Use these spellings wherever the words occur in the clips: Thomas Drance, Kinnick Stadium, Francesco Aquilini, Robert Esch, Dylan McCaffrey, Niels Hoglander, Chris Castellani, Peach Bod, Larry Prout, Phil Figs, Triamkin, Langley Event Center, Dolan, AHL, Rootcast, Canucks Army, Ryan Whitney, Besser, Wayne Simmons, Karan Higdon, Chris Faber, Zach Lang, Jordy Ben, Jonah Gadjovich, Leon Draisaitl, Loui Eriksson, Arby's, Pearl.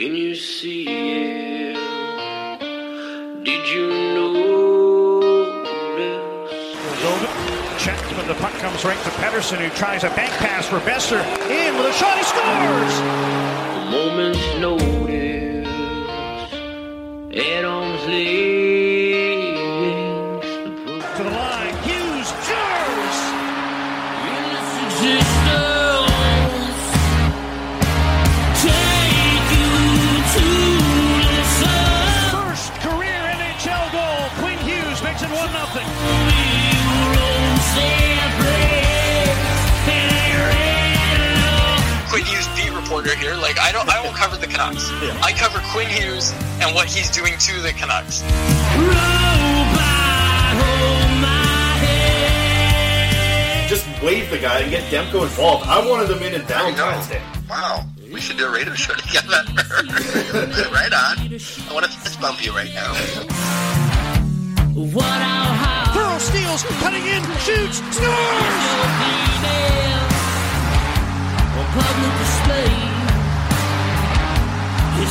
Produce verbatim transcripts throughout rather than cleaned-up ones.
Can you see it? Did you notice? Checked, but the puck comes right to Pettersson, who tries a bank pass for Besser. In with a shot, he scores! A moment's notice. Adams leaves the to the line. Hughes jars! Yes, one nothing. Quinn Hughes beat reporter here. Like I don't, I won't cover the Canucks. Yeah. I cover Quinn Hughes and what he's doing to the Canucks. Just wave the guy and get Demko involved. I wanted him in and Valentine's Day. Wow. We should do a radio show together. Right on. I want to fist bump you right now. What I'll Pearl steals, cutting in, shoots, scores! On public display. Is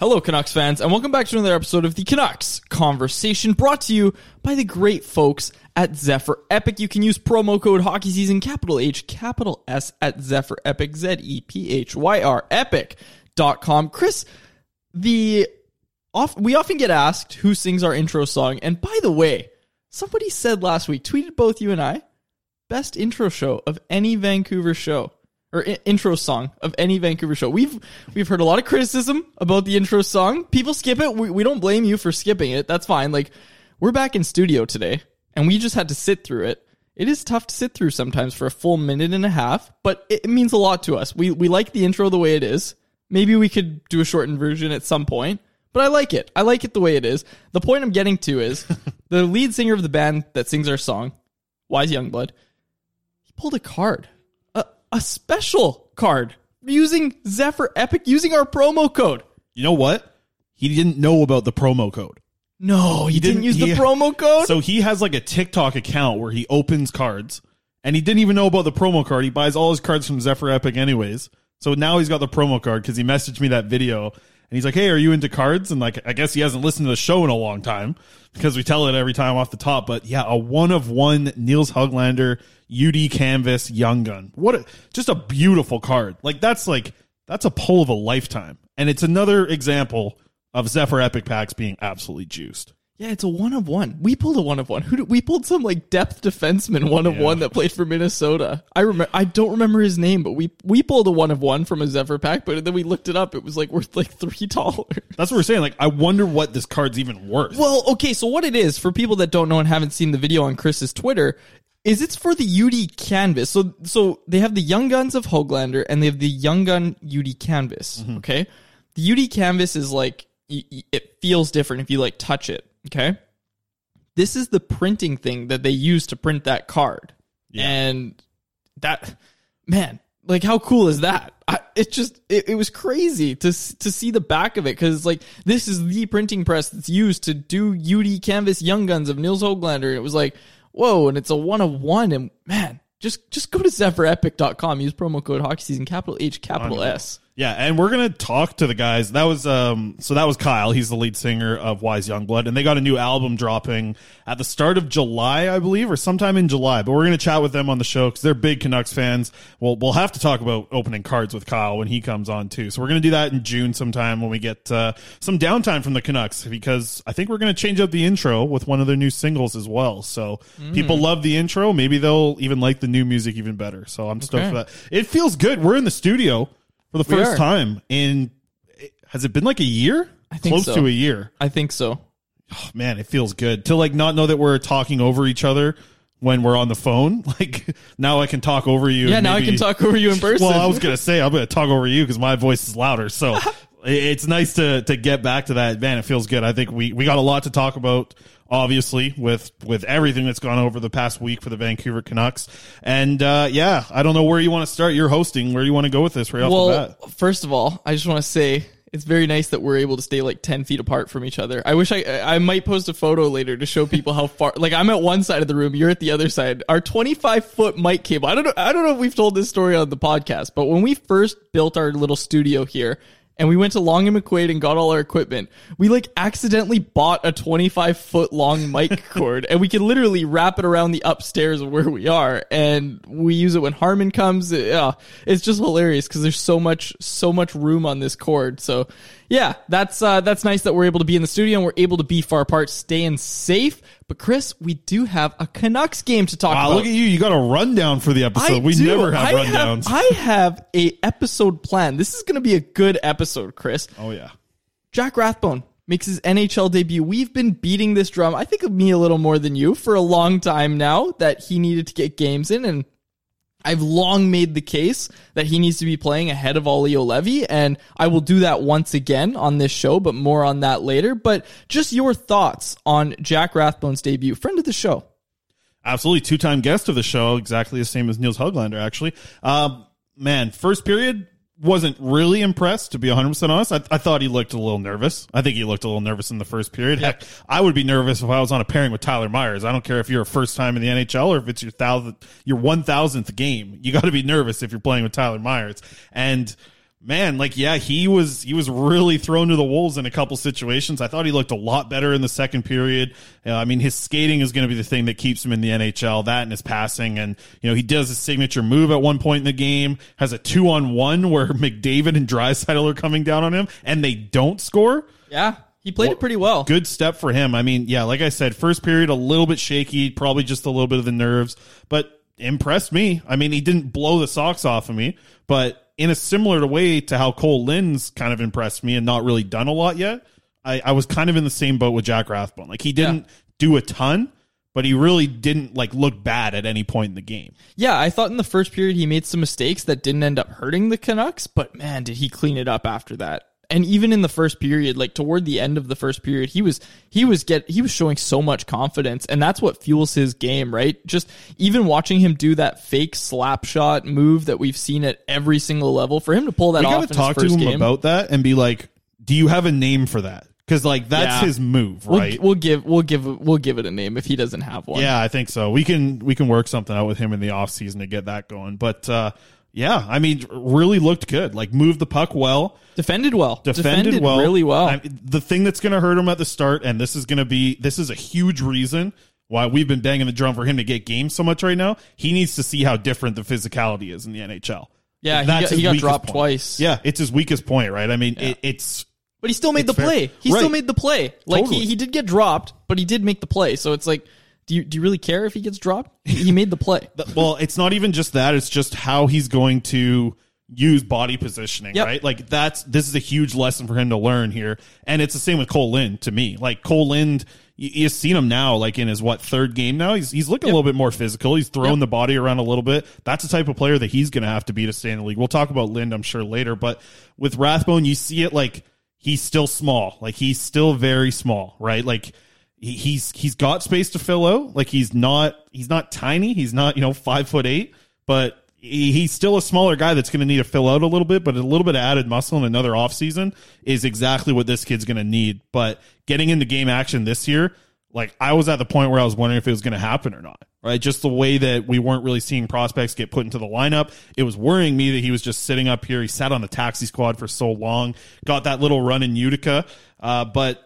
Hello, Canucks fans, and welcome back to another episode of the Canucks Conversation, brought to you by the great folks at Zephyr Epic. You can use promo code HockeySeason, capital H, capital S, at Zephyr Epic, Z E P H Y R, epic dot com. Chris, the off, we often get asked who sings our intro song, and by the way, somebody said last week, tweeted both you and I, best intro show of any Vancouver show. Or intro song of any Vancouver show. We've we've heard a lot of criticism about the intro song. People skip it. We, we don't blame you for skipping it. That's fine. Like, we're back in studio today, and we just had to sit through it. It is tough to sit through sometimes for a full minute and a half, but it, it means a lot to us. We we like the intro the way it is. Maybe we could do a shortened version at some point, but I like it. I like it the way it is. The point I'm getting to is the lead singer of the band that sings our song, Wise Youngblood, he pulled a card. A special card using Zephyr Epic, using our promo code. You know what? He didn't know about the promo code. No, he, he didn't, didn't use he, the promo code. So he has like a TikTok account where he opens cards, and he didn't even know about the promo card. He buys all his cards from Zephyr Epic anyways. So now he's got the promo card because he messaged me that video, and he's like, hey, are you into cards? And like, I guess he hasn't listened to the show in a long time because we tell it every time off the top. But yeah, a one of one Niels Hoglander U D Canvas Young Gun. What a, just a beautiful card. Like that's like that's a pull of a lifetime. And it's another example of Zephyr Epic packs being absolutely juiced. Yeah, it's a one of one. We pulled a one of one. Who did, we pulled some like depth defenseman one of yeah. one that played for Minnesota. I remember I don't remember his name, but we we pulled a one of one from a Zephyr pack, but then we looked it up. It was like worth like three dollars. That's what we're saying. Like I wonder what this card's even worth. Well, okay, so what it is for people that don't know and haven't seen the video on Chris's Twitter, is it's for the U D Canvas. So so they have the Young Guns of Hoglander and they have the Young Gun U D Canvas, mm-hmm. okay? The U D Canvas is like, it feels different if you like touch it, okay? This is the printing thing that they use to print that card. Yeah. And that, man, like how cool is that? I, it just, it, it was crazy to to see the back of it because like this is the printing press that's used to do U D Canvas Young Guns of Niels Hoglander. It was like, whoa, and it's a one-of-one, and man, just just go to Zephyr Epic dot com, use promo code HockeySeason, capital H, capital S. Yeah, and we're going to talk to the guys. That was um, so that was Kyle. He's the lead singer of Wise Youngblood, and they got a new album dropping at the start of July, I believe, or sometime in July, but we're going to chat with them on the show because they're big Canucks fans. Well, we'll have to talk about opening cards with Kyle when he comes on, too, so we're going to do that in June sometime when we get uh, some downtime from the Canucks because I think we're going to change up the intro with one of their new singles as well, so mm. people love the intro. Maybe they'll even like the new music even better, so I'm stoked okay. for that. It feels good. We're in the studio. For the first time in, has it been like a year? I think Close so. to a year. I think so. Oh, man, it feels good to like not know that we're talking over each other when we're on the phone. Like now I can talk over you. Yeah, and now maybe, I can talk over you in person. Well, I was going to say, I'm going to talk over you because my voice is louder. So it's nice to to get back to that. Man, it feels good. I think we, we got a lot to talk about, obviously, with, with everything that's gone over the past week for the Vancouver Canucks. And, uh, yeah, I don't know where you want to start. You're hosting. Where do you want to go with this right well, off the bat? First of all, I just want to say it's very nice that we're able to stay like ten feet apart from each other. I wish I, I might post a photo later to show people how far, like I'm at one side of the room. You're at the other side. Our twenty-five foot mic cable. I don't know. I don't know if we've told this story on the podcast, but when we first built our little studio here and we went to Long and McQuaid and got all our equipment, we like accidentally bought a twenty-five foot long mic cord and we can literally wrap it around the upstairs of where we are. And we use it when Harmon comes. Yeah, it's just hilarious because there's so much, so much room on this cord. So yeah, that's, uh, that's nice that we're able to be in the studio and we're able to be far apart, staying safe. But Chris, we do have a Canucks game to talk wow, about. Look at you. You got a rundown for the episode. I we do. never have I rundowns. Have, I have a episode plan. This is going to be a good episode, Chris. Oh, yeah. Jack Rathbone makes his N H L debut. We've been beating this drum, I think of me a little more than you, for a long time now that he needed to get games in. And I've long made the case that he needs to be playing ahead of Olli Juolevi, and I will do that once again on this show, but more on that later. But just your thoughts on Jack Rathbone's debut, friend of the show. Absolutely. Two-time guest of the show, exactly the same as Niels Hoglander, actually. Um, man, first period, wasn't really impressed, to be one hundred percent honest. I, I thought he looked a little nervous. I think he looked a little nervous in the first period. Yep. Heck, I would be nervous if I was on a pairing with Tyler Myers. I don't care if you're a first time in the N H L or if it's your thousand, your one thousandth game. You got to be nervous if you're playing with Tyler Myers. And man, like, yeah, he was he was really thrown to the wolves in a couple situations. I thought he looked a lot better in the second period. Uh, I mean, his skating is going to be the thing that keeps him in the N H L, that and his passing. And, you know, he does his signature move at one point in the game, has a two-on-one where McDavid and Draisaitl are coming down on him, and they don't score. Yeah, he played well, it pretty well. Good step for him. I mean, yeah, like I said, first period, a little bit shaky, probably just a little bit of the nerves, but impressed me. I mean, he didn't blow the socks off of me, but in a similar way to how Cole Lind's kind of impressed me and not really done a lot yet, I, I was kind of in the same boat with Jack Rathbone. Like, he didn't yeah. do a ton, but he really didn't like look bad at any point in the game. Yeah, I thought in the first period he made some mistakes that didn't end up hurting the Canucks, but man, did he clean it up after that. And even in the first period, like toward the end of the first period, he was he was get he was showing so much confidence, and that's what fuels his game, right? Just even watching him do that fake slap shot move that we've seen at every single level, for him to pull that we off. We gotta talk to him game. about that and be like, "Do you have a name for that?" Because like that's yeah. his move, right? We'll, we'll give we'll give we'll give it a name if he doesn't have one. Yeah, I think so. We can we can work something out with him in the off season to get that going, but. uh Yeah, I mean, really looked good. Like, moved the puck well. Defended well. Defended, defended well. really well. I mean, the thing that's going to hurt him at the start, and this is going to be, this is a huge reason why we've been banging the drum for him to get games so much right now. He needs to see how different the physicality is in the N H L. Yeah, that's he got, he got dropped point. twice. Yeah, it's his weakest point, right? I mean, yeah. it, it's... But he still made the fair. play. He right. still made the play. Like, totally. he, he did get dropped, but he did make the play. So it's like... Do you, do you really care if he gets dropped? He made the play. Well, it's not even just that. It's just how he's going to use body positioning, yep. right? Like, that's this is a huge lesson for him to learn here. And it's the same with Cole Lind to me. Like, Cole Lind, you, you've seen him now, like, in his, what, third game now? He's he's looking yep. a little bit more physical. He's throwing yep. the body around a little bit. That's the type of player that he's going to have to be to stay in the league. We'll talk about Lind, I'm sure, later. But with Rathbone, you see it, like, he's still small. Like, he's still very small, right? Like, He's he's got space to fill out. Like, he's not he's not tiny. He's not, you know, five foot eight, but he, he's still a smaller guy that's going to need to fill out a little bit. But a little bit of added muscle in another offseason is exactly what this kid's going to need. But getting into game action this year, like, I was at the point where I was wondering if it was going to happen or not. Right, just the way that we weren't really seeing prospects get put into the lineup, it was worrying me that he was just sitting up here. He sat on the taxi squad for so long. Got that little run in Utica, uh, but.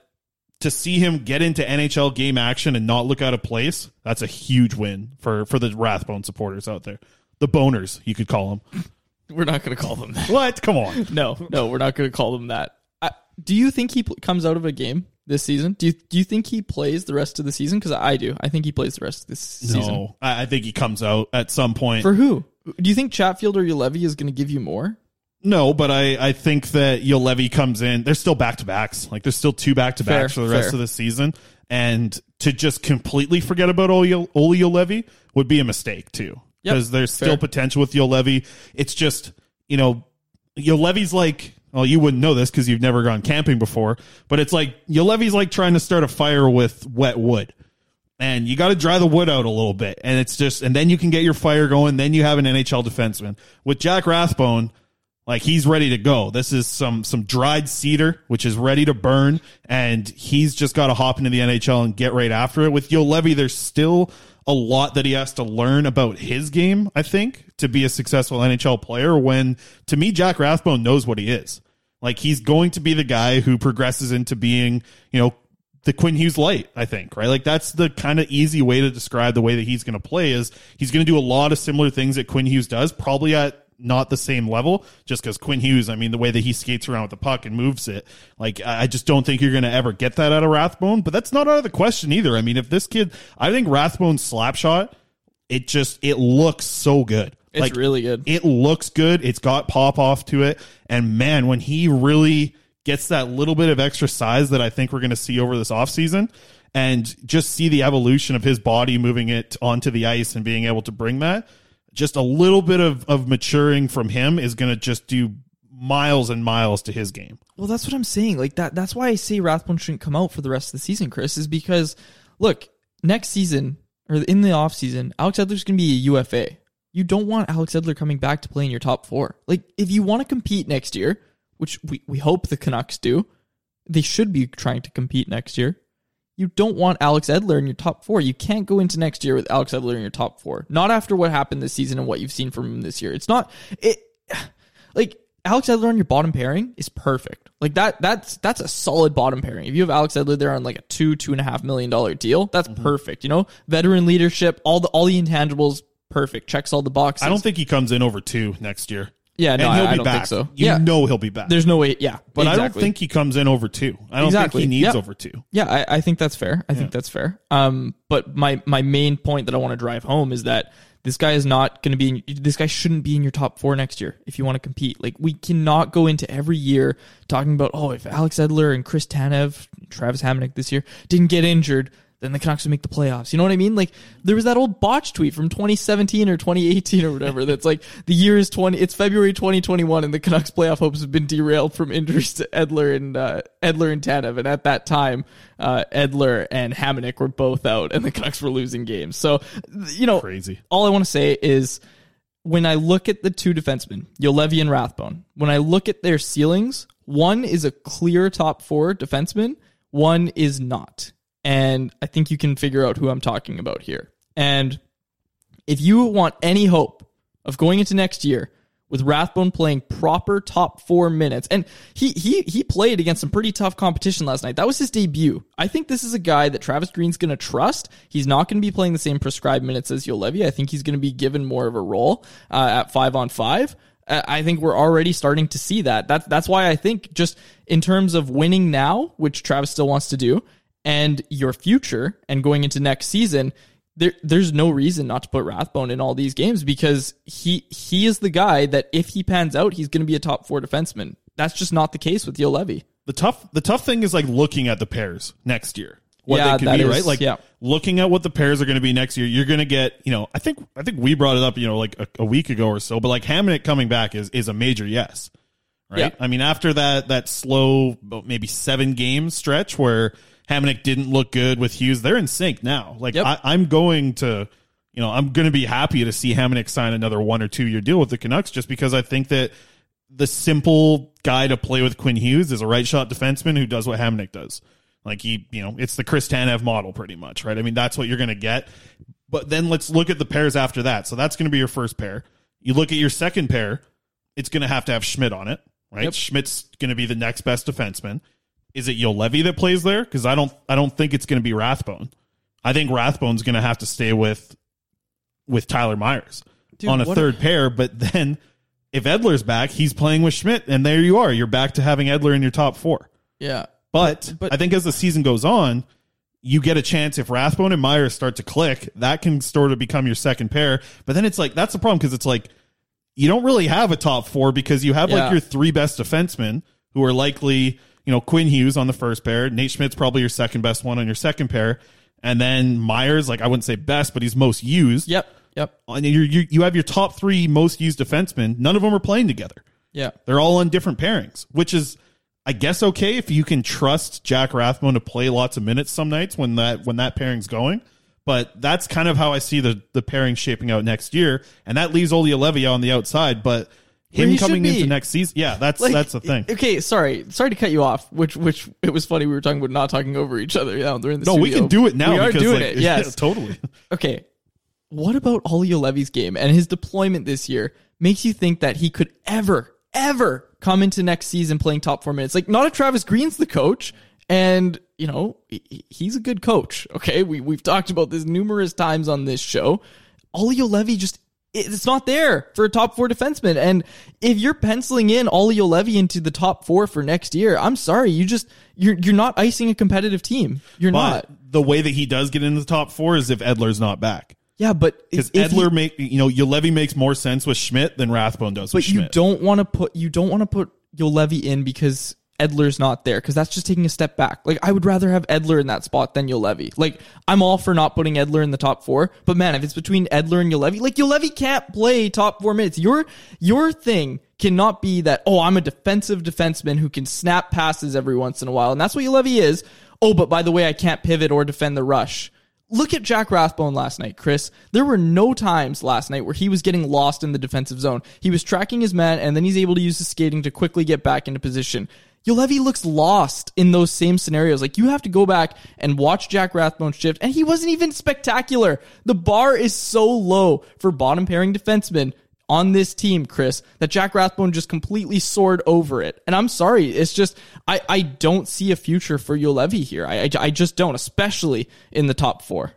To see him get into N H L game action and not look out of place, that's a huge win for, for the Rathbone supporters out there. The boners, you could call them. We're not going to call them that. What? Come on. No, no, we're not going to call them that. I, do you think he pl- comes out of a game this season? Do you, do you think he plays the rest of the season? Because I do. I think he plays the rest of this no, season. No, I, I think he comes out at some point. For who? Do you think Chatfield or Juolevi is going to give you more? No, but I, I think that Juolevi comes in. There's still back-to-backs. Like, there's still two back-to-backs fair, for the rest fair. of the season. And to just completely forget about Olli Juolevi would be a mistake, too. Because yep, there's fair. still potential with Juolevi. It's just, you know, Juolevi's like, well, you wouldn't know this because you've never gone camping before, but it's like Juolevi's like trying to start a fire with wet wood. And you got to dry the wood out a little bit. And it's just, and then you can get your fire going. Then you have an N H L defenseman. With Jack Rathbone, like, he's ready to go. This is some, some dried cedar, which is ready to burn. And he's just got to hop into the N H L and get right after it. With Juolevi, there's still a lot that he has to learn about his game, I think, to be a successful N H L player. When, to me, Jack Rathbone knows what he is. Like, he's going to be the guy who progresses into being, you know, the Quinn Hughes light, I think, right? Like, that's the kind of easy way to describe the way that he's going to play. Is he's going to do a lot of similar things that Quinn Hughes does, probably at not the same level, just because Quinn Hughes, I mean, the way that he skates around with the puck and moves it, like, I just don't think you're going to ever get that out of Rathbone, but that's not out of the question either. I mean, if this kid, I think Rathbone's slap shot, it just, it looks so good. It's like, really good. It looks good. It's got pop off to it. And man, when he really gets that little bit of extra size that I think we're going to see over this offseason, and just see the evolution of his body moving it onto the ice and being able to bring that, just a little bit of, of maturing from him is going to just do miles and miles to his game. Well, that's what I'm saying. Like that. That's why I say Rathbone shouldn't come out for the rest of the season, Chris, is because, look, next season, or in the offseason, Alex Edler's going to be a U F A. You don't want Alex Edler coming back to play in your top four. Like, if you want to compete next year, which we, we hope the Canucks do. They should be trying to compete next year. You don't want Alex Edler in your top four. You can't go into next year with Alex Edler in your top four. Not after what happened this season and what you've seen from him this year. It's not... it like, Alex Edler on your bottom pairing is perfect. Like, that. that's that's a solid bottom pairing. If you have Alex Edler there on, like, a two, two and a half million dollar deal, that's mm-hmm. perfect, you know? Veteran leadership, all the all the intangibles, perfect. Checks all the boxes. I don't think he comes in over two next year. Yeah, no, and he'll I, be I don't back. think so. You yeah. know he'll be back. There's no way, yeah. But exactly. I don't think he comes in over two. I don't exactly. think he needs yep. over two. Yeah, I, I think that's fair. I yeah. think that's fair. Um, but my, my main point that I want to drive home is that this guy is not going to be, in, this guy shouldn't be in your top four next year if you want to compete. Like, we cannot go into every year talking about, oh, if Alex Edler and Chris Tanev, Travis Hamonic this year, didn't get injured, then the Canucks would make the playoffs. You know what I mean? Like, there was that old botch tweet from twenty seventeen or twenty eighteen or whatever that's like, the year is twenty, it's February twenty twenty-one, and the Canucks playoff hopes have been derailed from injuries to Edler and uh, Edler and Tanev. And at that time, uh, Edler and Hamonic were both out, and the Canucks were losing games. So, you know, crazy. All I want to say is, when I look at the two defensemen, Juolevi and Rathbone, when I look at their ceilings, one is a clear top four defenseman, one is not. And I think you can figure out who I'm talking about here. And if you want any hope of going into next year with Rathbone playing proper top four minutes, and he he he played against some pretty tough competition last night. That was his debut. I think this is a guy that Travis Green's going to trust. He's not going to be playing the same prescribed minutes as Juolevi. I think he's going to be given more of a role uh, at five on five. I think we're already starting to see that. That's, that's why I think just in terms of winning now, which Travis still wants to do, and your future and going into next season, there there's no reason not to put Rathbone in all these games, because he he is the guy that if he pans out, he's going to be a top four defenseman. That's just not the case with Juolevi. The tough the tough thing is like looking at the pairs next year. What yeah, they could be, is, right? Like yeah. looking at what the pairs are going to be next year, you're going to get, you know, I think I think we brought it up, you know, like a, a week ago or so, but like Hamonic coming back is is a major yes. Right? Yeah. I mean, after that that slow maybe seven game stretch where Hamonic didn't look good with Hughes, they're in sync now. Like yep. I, I'm going to, you know, I'm going to be happy to see Hamonic sign another one or two year deal with the Canucks, just because I think that the simple guy to play with Quinn Hughes is a right shot defenseman who does what Hamonic does. Like he, you know, it's the Chris Tanev model pretty much, right? I mean, that's what you're going to get. But then let's look at the pairs after that. So that's going to be your first pair. You look at your second pair, it's going to have to have Schmidt on it, right? Yep. Schmidt's going to be the next best defenseman. Is it Juolevi that plays there? Because I don't, I don't think it's going to be Rathbone. I think Rathbone's going to have to stay with, with Tyler Myers Dude, on a third a... pair. But then, if Edler's back, he's playing with Schmidt, and there you are. You're back to having Edler in your top four. Yeah, but, but, but I think as the season goes on, you get a chance if Rathbone and Myers start to click, that can sort of become your second pair. But then it's like that's the problem, because it's like you don't really have a top four, because you have yeah. like your three best defensemen who are likely, you know, Quinn Hughes on the first pair. Nate Schmidt's probably your second best one on your second pair. And then Myers, like I wouldn't say best, but he's most used. Yep, yep. And you you have your top three most used defensemen. None of them are playing together. Yeah. They're all on different pairings, which is, I guess, okay if you can trust Jack Rathbone to play lots of minutes some nights when that when that pairing's going. But that's kind of how I see the, the pairing shaping out next year. And that leaves Olli Juolevi on the outside, but him coming into next season. Yeah, that's like, that's the thing. Okay, sorry. Sorry to cut you off, which which it was funny. We were talking about not talking over each other. Yeah, they're in the no, studio. We can do it now. We are because, doing like, it, yes. Yeah, totally. Okay. What about Olli Juolevi's game and his deployment this year makes you think that he could ever, ever come into next season playing top four minutes? Like, not if Travis Green's the coach. And, you know, he's a good coach. Okay, we, we've talked about this numerous times on this show. Olli Juolevi just, it's not there for a top four defenseman. And if you're penciling in Olli Juolevi into the top four for next year, I'm sorry, you just, you're you're not icing a competitive team. You're but not. The way that he does get into the top four is if Edler's not back. Yeah, but because Edler he, make you know Juolevi makes more sense with Schmidt than Rathbone does. But with Schmidt. you don't want to put you don't want to put Juolevi in because Edler's not there, because that's just taking a step back. Like, I would rather have Edler in that spot than Juolevi. Like, I'm all for not putting Edler in the top four, but man, if it's between Edler and Juolevi, like, Juolevi can't play top four minutes. Your your thing cannot be that, oh, I'm a defensive defenseman who can snap passes every once in a while, and that's what Juolevi is. Oh, but by the way, I can't pivot or defend the rush. Look at Jack Rathbone last night, Chris. There were no times last night where he was getting lost in the defensive zone. He was tracking his man, and then he's able to use his skating to quickly get back into position. Juolevi looks lost in those same scenarios. Like, you have to go back and watch Jack Rathbone shift, and he wasn't even spectacular. The bar is so low for bottom pairing defensemen on this team, Chris, that Jack Rathbone just completely soared over it. And I'm sorry, it's just, I, I don't see a future for Juolevi here. I, I, I just don't, especially in the top four.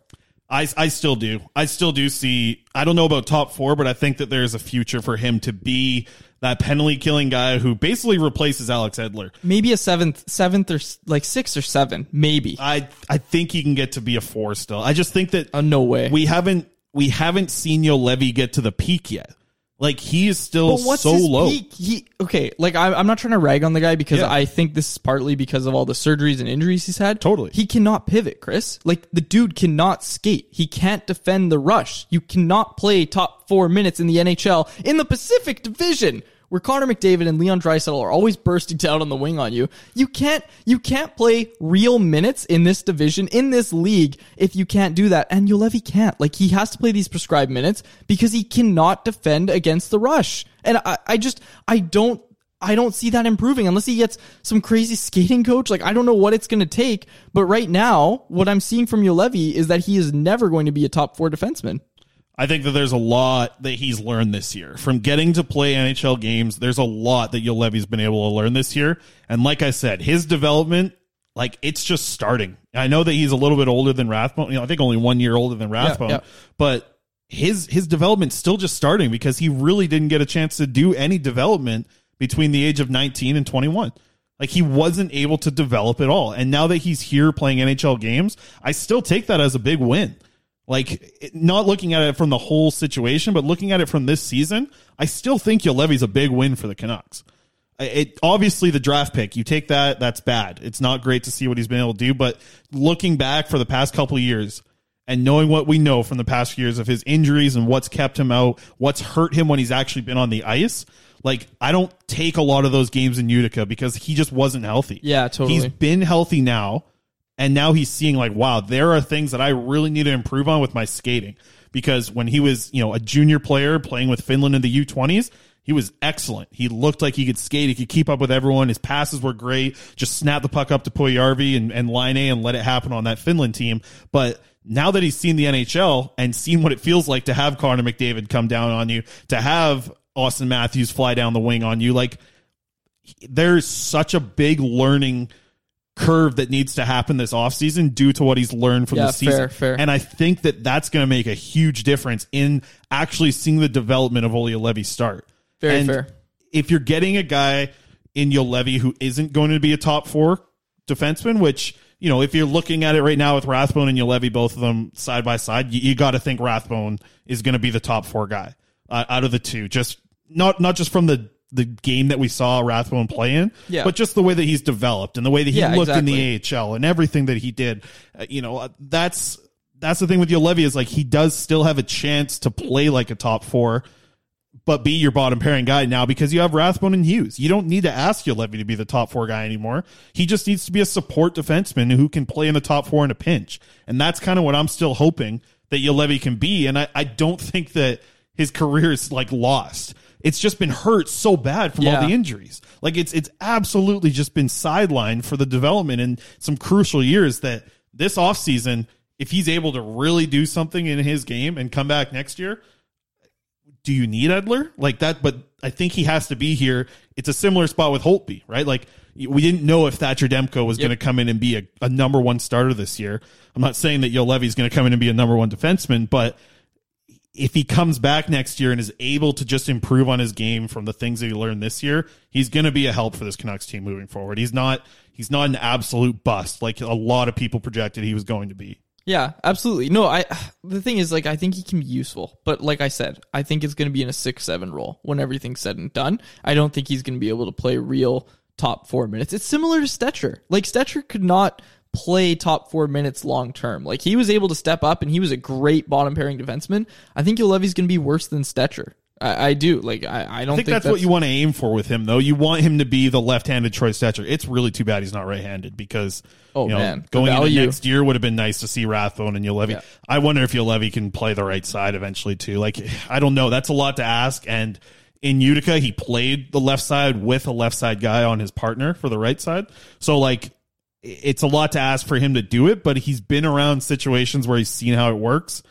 I, I still do. I still do see, I don't know about top four, but I think that there's a future for him to be that penalty killing guy who basically replaces Alex Edler. Maybe a seventh, seventh or like six or seven, maybe. I, I think he can get to be a four still. I just think that uh, no way. We haven't, we haven't seen Juolevi get to the peak yet. Like, he is still what's so his low. Peak? He, okay, like, I'm, I'm not trying to rag on the guy because yeah. I think this is partly because of all the surgeries and injuries he's had. Totally. He cannot pivot, Chris. Like, the dude cannot skate. He can't defend the rush. You cannot play top four minutes in the N H L in the Pacific Division, where Connor McDavid and Leon Draisaitl are always bursting down on the wing on you. You can't you can't play real minutes in this division, in this league, if you can't do that. And Juolevi can't. Like, he has to play these prescribed minutes because he cannot defend against the rush. And I, I just, I don't, I don't see that improving unless he gets some crazy skating coach. Like, I don't know what it's going to take. But right now, what I'm seeing from Juolevi is that he is never going to be a top four defenseman. I think that there's a lot that he's learned this year. From getting to play N H L games, there's a lot that Juolevi's been able to learn this year. And like I said, his development, like, it's just starting. I know that he's a little bit older than Rathbone. You know, I think only one year older than Rathbone. Yeah, yeah. But his his development's still just starting because he really didn't get a chance to do any development between the age of nineteen and twenty-one. Like, he wasn't able to develop at all. And now that he's here playing N H L games, I still take that as a big win. Like, not looking at it from the whole situation, but looking at it from this season, I still think Juolevi's a big win for the Canucks. It obviously, the draft pick, you take that, that's bad. It's not great to see what he's been able to do, but looking back for the past couple of years and knowing what we know from the past few years of his injuries and what's kept him out, what's hurt him when he's actually been on the ice, like, I don't take a lot of those games in Utica because he just wasn't healthy. Yeah, totally. He's been healthy now. And now he's seeing, like, wow, there are things that I really need to improve on with my skating. Because when he was, you know, a junior player playing with Finland in the U twenties, he was excellent. He looked like he could skate. He could keep up with everyone. His passes were great. Just snap the puck up to Puljujärvi and, and Line A and let it happen on that Finland team. But now that he's seen the N H L and seen what it feels like to have Connor McDavid come down on you, to have Austin Matthews fly down the wing on you, like, there's such a big learning curve that needs to happen this offseason due to what he's learned from yeah, the season. Fair, fair. And I think that that's going to make a huge difference in actually seeing the development of Olli Juolevi start. Very and fair. If you're getting a guy in Juolevi who isn't going to be a top four defenseman, which, you know, if you're looking at it right now with Rathbone and Juolevi, both of them side by side, you, you got to think Rathbone is going to be the top four guy uh, out of the two. Just not, not just from the, the game that we saw Rathbone play in, yeah. but just the way that he's developed and the way that he yeah, looked exactly. in the A H L and everything that he did. Uh, you know, uh, that's, that's the thing with Juolevi is, like, he does still have a chance to play like a top four, but be your bottom pairing guy now because you have Rathbone and Hughes. You don't need to ask Juolevi to be the top four guy anymore. He just needs to be a support defenseman who can play in the top four in a pinch. And that's kind of what I'm still hoping that Juolevi can be. And I, I don't think that his career is like lost. It's just been hurt so bad from yeah. all the injuries. Like it's, it's absolutely just been sidelined for the development in some crucial years that this offseason, if he's able to really do something in his game and come back next year, do you need Edler like that? But I think he has to be here. It's a similar spot with Holtby, right? Like we didn't know if Thatcher Demko was yep. going to come in and be a, a number one starter this year. I'm not saying that Juolevi is going to come in and be a number one defenseman, but if he comes back next year and is able to just improve on his game from the things that he learned this year, he's going to be a help for this Canucks team moving forward. He's not, he's not an absolute bust like a lot of people projected he was going to be. Yeah, absolutely. No, I, the thing is, like, I think he can be useful, but like I said, I think it's going to be in a six seven role when everything's said and done. I don't think he's going to be able to play real top four minutes. It's similar to Stetcher. Like, Stetcher could not play top four minutes long term. Like, he was able to step up and he was a great bottom pairing defenseman. I think Juolevi's going to be worse than Stetcher. I, I do. Like, I, I don't I think, think that's, that's what you want to aim for with him, though. You want him to be the left-handed Troy Stetcher. It's really too bad he's not right-handed because oh, you know, man. going into next year would have been nice to see Rathbone and Juolevi. Yeah. I wonder if Juolevi can play the right side eventually, too. Like, I don't know. That's a lot to ask. And in Utica, he played the left side with a left side guy on his partner for the right side. So, like, it's a lot to ask for him to do it, but he's been around situations where he's seen how it works.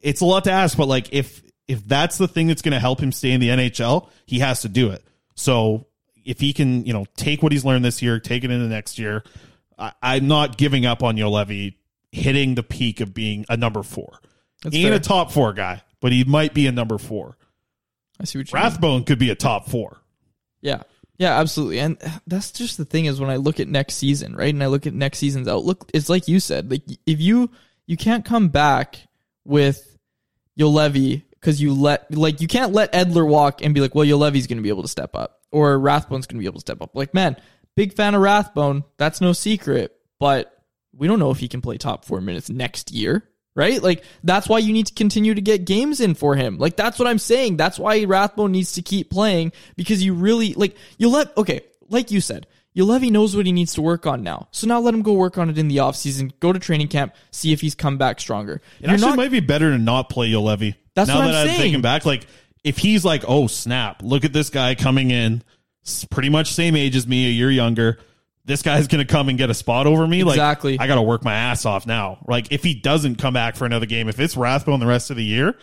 It's a lot to ask, but like if if that's the thing that's going to help him stay in the N H L, he has to do it. So if he can, you know, take what he's learned this year, take it into next year, I, I'm not giving up on Juolevi hitting the peak of being a number four. That's he ain't fair. a top four guy, but he might be a number four. I see what you Rathbone mean. Could be a top four. Yeah. Yeah, absolutely. And that's just the thing is when I look at next season, right? And I look at next season's outlook, it's like you said, like if you, you can't come back with Juolevi because you let, like you can't let Edler walk and be like, well, Juolevi's going to be able to step up or Rathbone's going to be able to step up. Like, man, big fan of Rathbone. That's no secret, but we don't know if he can play top four minutes next year. Right? Like, that's why you need to continue to get games in for him. Like, that's what I'm saying. That's why Rathbone needs to keep playing because you really, like, you let, okay, like you said, Juolevi knows what he needs to work on now. So now let him go work on it in the offseason, go to training camp, see if he's come back stronger. It You're actually not, might be better to not play Juolevi. That's now what I'm that saying. I'm thinking back, like, if he's like, oh, snap, look at this guy coming in, pretty much same age as me, a year younger. This guy's going to come and get a spot over me. Exactly. Like, I got to work my ass off now. Like, if he doesn't come back for another game, if it's Rathbone the rest of the year,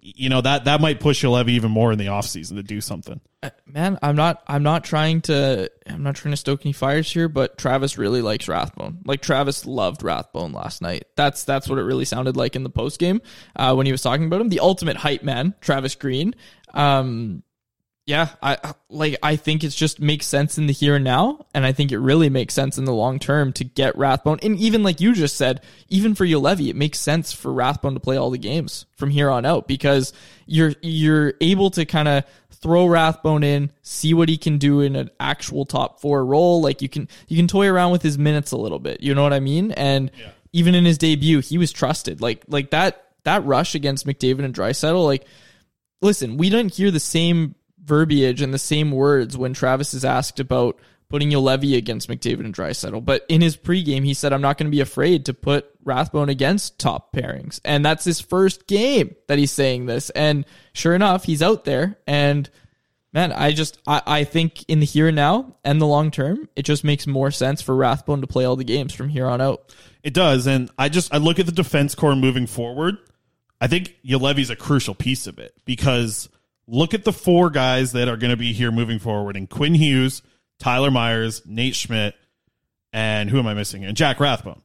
you know, that, that might push Juolevi even more in the offseason to do something. Uh, man, I'm not I'm not trying to I'm not trying to stoke any fires here, but Travis really likes Rathbone. Like, Travis loved Rathbone last night. That's that's what it really sounded like in the postgame uh, when he was talking about him. The ultimate hype man, Travis Green. Um Yeah, I like. I think it just makes sense in the here and now, and I think it really makes sense in the long term to get Rathbone. And even like you just said, even for Juolevi, it makes sense for Rathbone to play all the games from here on out because you're you're able to kind of throw Rathbone in, see what he can do in an actual top four role. Like you can you can toy around with his minutes a little bit. You know what I mean? And yeah. even in his debut, he was trusted. Like like that that rush against McDavid and Draisaitl. Like, listen, we didn't hear the same verbiage and the same words when Travis is asked about putting Juolevi against McDavid and Draisaitl. But in his pregame, he said, I'm not going to be afraid to put Rathbone against top pairings. And that's his first game that he's saying this. And sure enough, he's out there. And man, I just, I, I think in the here and now and the long term, it just makes more sense for Rathbone to play all the games from here on out. It does. And I just, I look at the defense core moving forward. I think Juolevi's a crucial piece of it because look at the four guys that are going to be here moving forward, and Quinn Hughes, Tyler Myers, Nate Schmidt, and who am I missing? And Jack Rathbone.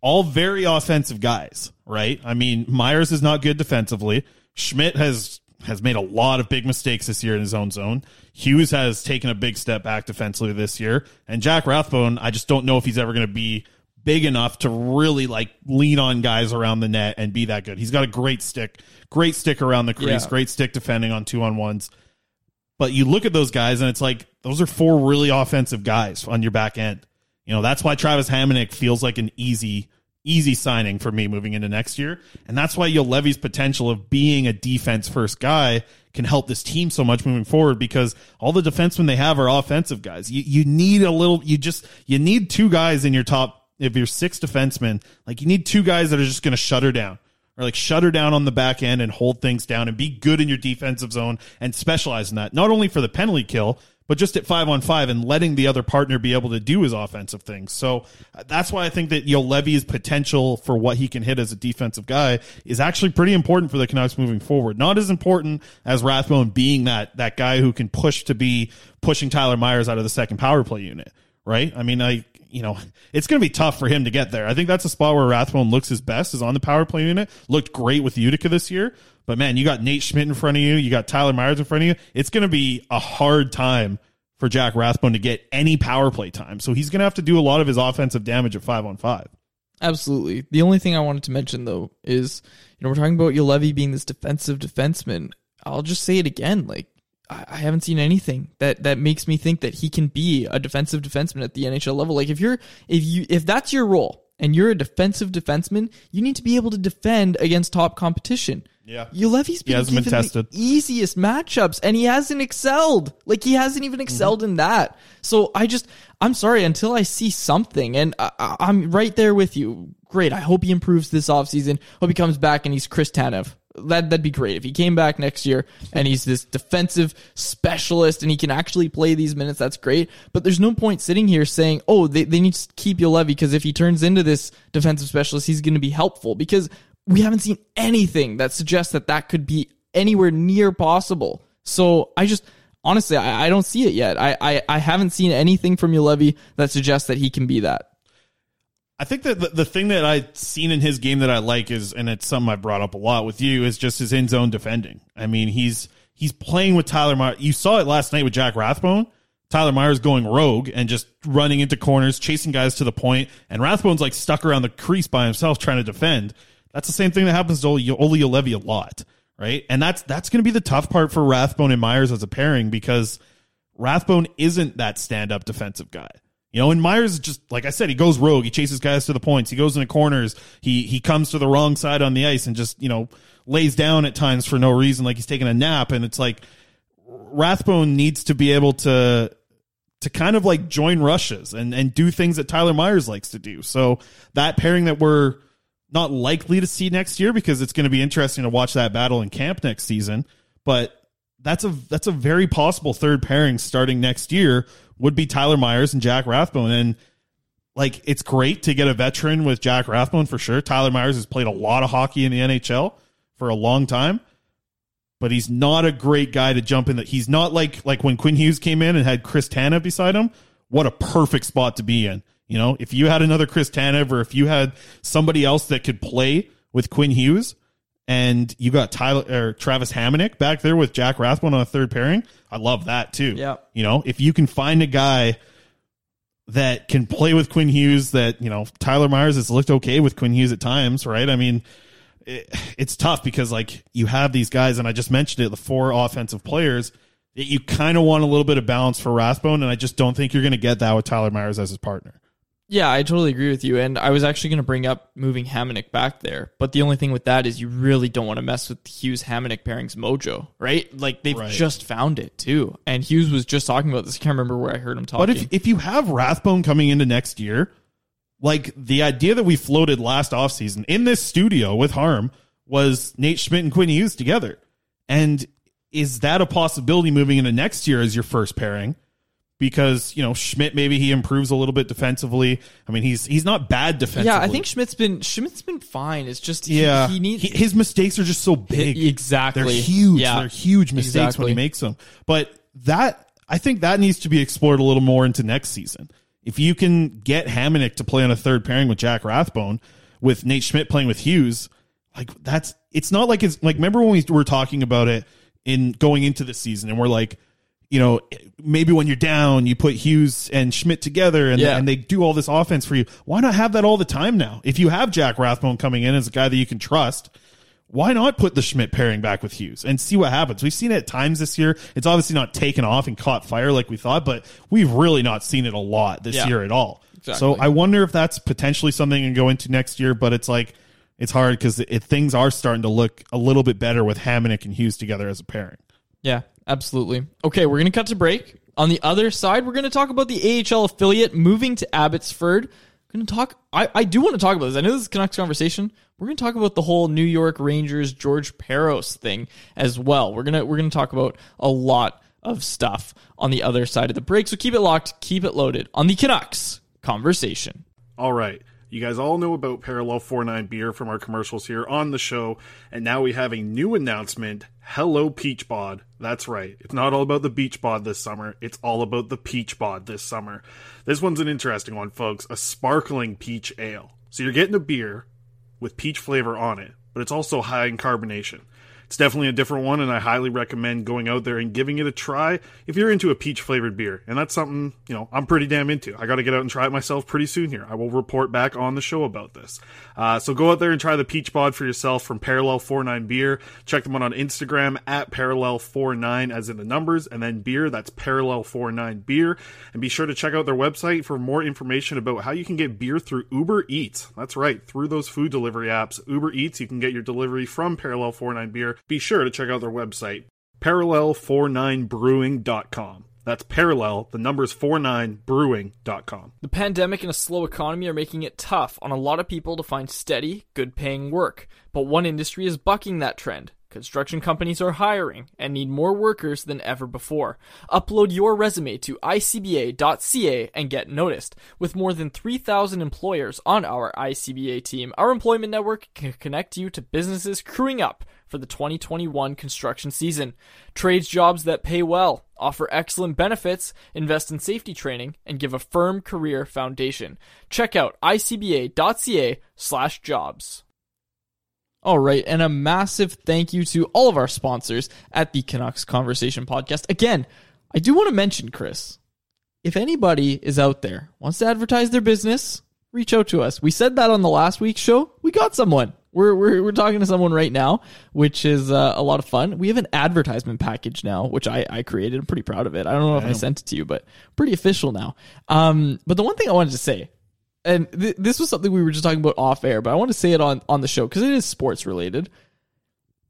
All very offensive guys, right? I mean, Myers is not good defensively. Schmidt has has made a lot of big mistakes this year in his own zone. Hughes has taken a big step back defensively this year. And Jack Rathbone, I just don't know if he's ever going to be big enough to really like lean on guys around the net and be that good. He's got a great stick, great stick around the crease, yeah. great stick defending on two on ones. But you look at those guys and it's like, those are four really offensive guys on your back end. You know, that's why Travis Hamonic feels like an easy easy signing for me moving into next year. And that's why Juolevi's potential of being a defense first guy can help this team so much moving forward, because all the defensemen they have are offensive guys. You you need a little, you just, you need two guys in your top, if you're six defensemen, like you need two guys that are just going to shut her down, or like shut her down on the back end and hold things down and be good in your defensive zone and specialize in that. Not only for the penalty kill, but just at five on five and letting the other partner be able to do his offensive things. So that's why I think that Juolevi's potential for what he can hit as a defensive guy is actually pretty important for the Canucks moving forward. Not as important as Rathbone being that, that guy who can push to be pushing Tyler Myers out of the second power play unit, right? I mean, I, you know, it's going to be tough for him to get there. I think that's a spot where Rathbone looks his best, is on the power play unit. Looked great with Utica this year. But, man, you got Nate Schmidt in front of you. You got Tyler Myers in front of you. It's going to be a hard time for Jack Rathbone to get any power play time. So he's going to have to do a lot of his offensive damage at five on five. Absolutely. The only thing I wanted to mention, though, is, you know, we're talking about Juolevi being this defensive defenseman. I'll just say it again. Like, I haven't seen anything that, that makes me think that he can be a defensive defenseman at the N H L level. Like, if you're, if you, if that's your role and you're a defensive defenseman, you need to be able to defend against top competition. Yeah, Juolevi's been, he hasn't given been tested. The easiest matchups, and he hasn't excelled. Like, he hasn't even excelled mm-hmm. in that. So I just, I'm sorry, until I see something, and I, I, I'm right there with you. Great, I hope he improves this offseason. Hope he comes back and he's Chris Tanev. That, that'd be great if he came back next year and he's this defensive specialist and he can actually play these minutes. That's great. But there's no point sitting here saying, oh, they, they need to keep Juolevi because if he turns into this defensive specialist, he's going to be helpful, because we haven't seen anything that suggests that that could be anywhere near possible. So I just, honestly, I, I don't see it yet. I, I, I haven't seen anything from Juolevi that suggests that he can be that. I think that the, the thing that I've seen in his game that I like is, and it's something I brought up a lot with you, is just his in zone defending. I mean, he's, he's playing with Tyler Myers. You saw it last night with Jack Rathbone. Tyler Myers going rogue and just running into corners, chasing guys to the point, and Rathbone's like stuck around the crease by himself trying to defend. That's the same thing that happens to Olli Juolevi a lot, right? And that's that's going to be the tough part for Rathbone and Myers as a pairing, because Rathbone isn't that stand-up defensive guy. You know, and Myers, just like I said, he goes rogue. He chases guys to the points. He goes into corners. He he comes to the wrong side on the ice and just, you know, lays down at times for no reason, like he's taking a nap. And it's like Rathbone needs to be able to to kind of like join rushes and, and do things that Tyler Myers likes to do. So that pairing that we're not likely to see next year, because it's going to be interesting to watch that battle in camp next season. But that's a that's a very possible third pairing starting next year would be Tyler Myers and Jack Rathbone. And like, it's great to get a veteran with Jack Rathbone for sure. Tyler Myers has played a lot of hockey in the N H L for a long time, but he's not a great guy to jump in. That he's not like like when Quinn Hughes came in and had Chris Tanev beside him. What a perfect spot to be in. You know, if you had another Chris Tanev, or if you had somebody else that could play with Quinn Hughes, and you got Tyler or Travis Hamonic back there with Jack Rathbone on a third pairing, I love that too. Yeah. You know, if you can find a guy that can play with Quinn Hughes, that, you know, Tyler Myers has looked okay with Quinn Hughes at times, right? I mean, it, it's tough because like you have these guys, and I just mentioned it, the four offensive players that you kind of want a little bit of balance for Rathbone, and I just don't think you're going to get that with Tyler Myers as his partner. Yeah, I totally agree with you. And I was actually going to bring up moving Hamonic back there. But the only thing with that is you really don't want to mess with Hughes-Hamonic pairing's mojo, right? Like, they've right. just found it, too. And Hughes was just talking about this. I can't remember where I heard him talking. But if, if you have Rathbone coming into next year, like, the idea that we floated last offseason in this studio with Harm was Nate Schmidt and Quinn Hughes together. And is that a possibility moving into next year as your first pairing? Because, you know, Schmidt, maybe he improves a little bit defensively. I mean, he's he's not bad defensively. Yeah, I think Schmidt's been Schmidt's been fine. It's just he, yeah. he needs... His mistakes are just so big. Exactly. They're huge. Yeah. They're huge mistakes exactly. when he makes them. But that, I think that needs to be explored a little more into next season. If you can get Hamonic to play on a third pairing with Jack Rathbone, with Nate Schmidt playing with Hughes, like, that's... It's not like it's... Like, remember when we were talking about it in going into the season, and we're like, you know, maybe when you're down, you put Hughes and Schmidt together and, yeah. and they do all this offense for you. Why not have that all the time now? If you have Jack Rathbone coming in as a guy that you can trust, why not put the Schmidt pairing back with Hughes and see what happens? We've seen it at times this year. It's obviously not taken off and caught fire like we thought, but we've really not seen it a lot this yeah. year at all. Exactly. So I wonder if that's potentially something to go into next year, but it's like, it's hard because things are starting to look a little bit better with Hamonic and Hughes together as a pairing. Yeah, absolutely. Okay, we're going to cut to break. On the other side, we're going to talk about the A H L affiliate moving to Abbotsford. Going to talk. I, I do want to talk about this. I know this is Canucks Conversation. We're going to talk about the whole New York Rangers George Peros thing as well. We're gonna we're gonna talk about a lot of stuff on the other side of the break. So keep it locked, keep it loaded on the Canucks Conversation. All right. You guys all know about Parallel forty-nine beer from our commercials here on the show, and now we have a new announcement. Hello, Peach Bod. That's right. It's not all about the Beach Bod this summer. It's all about the Peach Bod this summer. This one's an interesting one, folks. A sparkling peach ale. So you're getting a beer with peach flavor on it, but it's also high in carbonation. It's definitely a different one, and I highly recommend going out there and giving it a try if you're into a peach-flavored beer. And that's something, you know, I'm pretty damn into. I got to get out and try it myself pretty soon here. I will report back on the show about this. Uh, so go out there and try the Peach Bod for yourself from Parallel forty-nine Beer. Check them out on Instagram, at Parallel forty-nine, as in the numbers, and then beer, that's Parallel forty-nine Beer. And be sure to check out their website for more information about how you can get beer through Uber Eats. That's right, through those food delivery apps. Uber Eats, you can get your delivery from Parallel forty-nine Beer. Be sure to check out their website, parallel forty-nine brewing dot com. That's parallel, the numbers forty-nine brewing dot com. The pandemic and a slow economy are making it tough on a lot of people to find steady, good-paying work. But one industry is bucking that trend. Construction companies are hiring and need more workers than ever before. Upload your resume to I C B A dot C A and get noticed. With more than three thousand employers on our I C B A team, our employment network can connect you to businesses crewing up for the twenty twenty-one construction season. Trades jobs that pay well, offer excellent benefits, invest in safety training, and give a firm career foundation. Check out I C B A dot C A slash jobs. All right, and a massive thank you to all of our sponsors at the Canucks Conversation Podcast. Again, I do want to mention, Chris, if anybody is out there, wants to advertise their business, reach out to us. We said that on the last week's show. We got someone. We're we're we're talking to someone right now, which is uh, a lot of fun. We have an advertisement package now, which I, I created. I'm pretty proud of it. I don't know Damn. if I sent it to you, but pretty official now. Um, but the one thing I wanted to say, and th- this was something we were just talking about off air, but I want to say it on, on the show because it is sports related.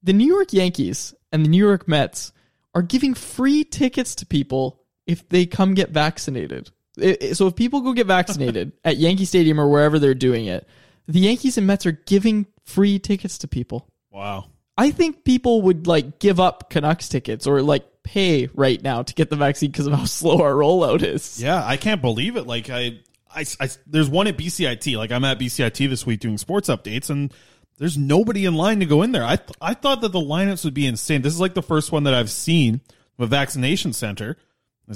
The New York Yankees and the New York Mets are giving free tickets to people if they come get vaccinated. It, it, so if people go get vaccinated at Yankee Stadium or wherever they're doing it, the Yankees and Mets are giving free tickets to people. Wow. I think people would like give up Canucks tickets or like pay right now to get the vaccine because of how slow our rollout is. Yeah, I can't believe it. Like I... I, I, there's one at B C I T. Like I'm at B C I T this week doing sports updates, and there's nobody in line to go in there. I th- I thought that the lineups would be insane. This is like the first one that I've seen of a vaccination center.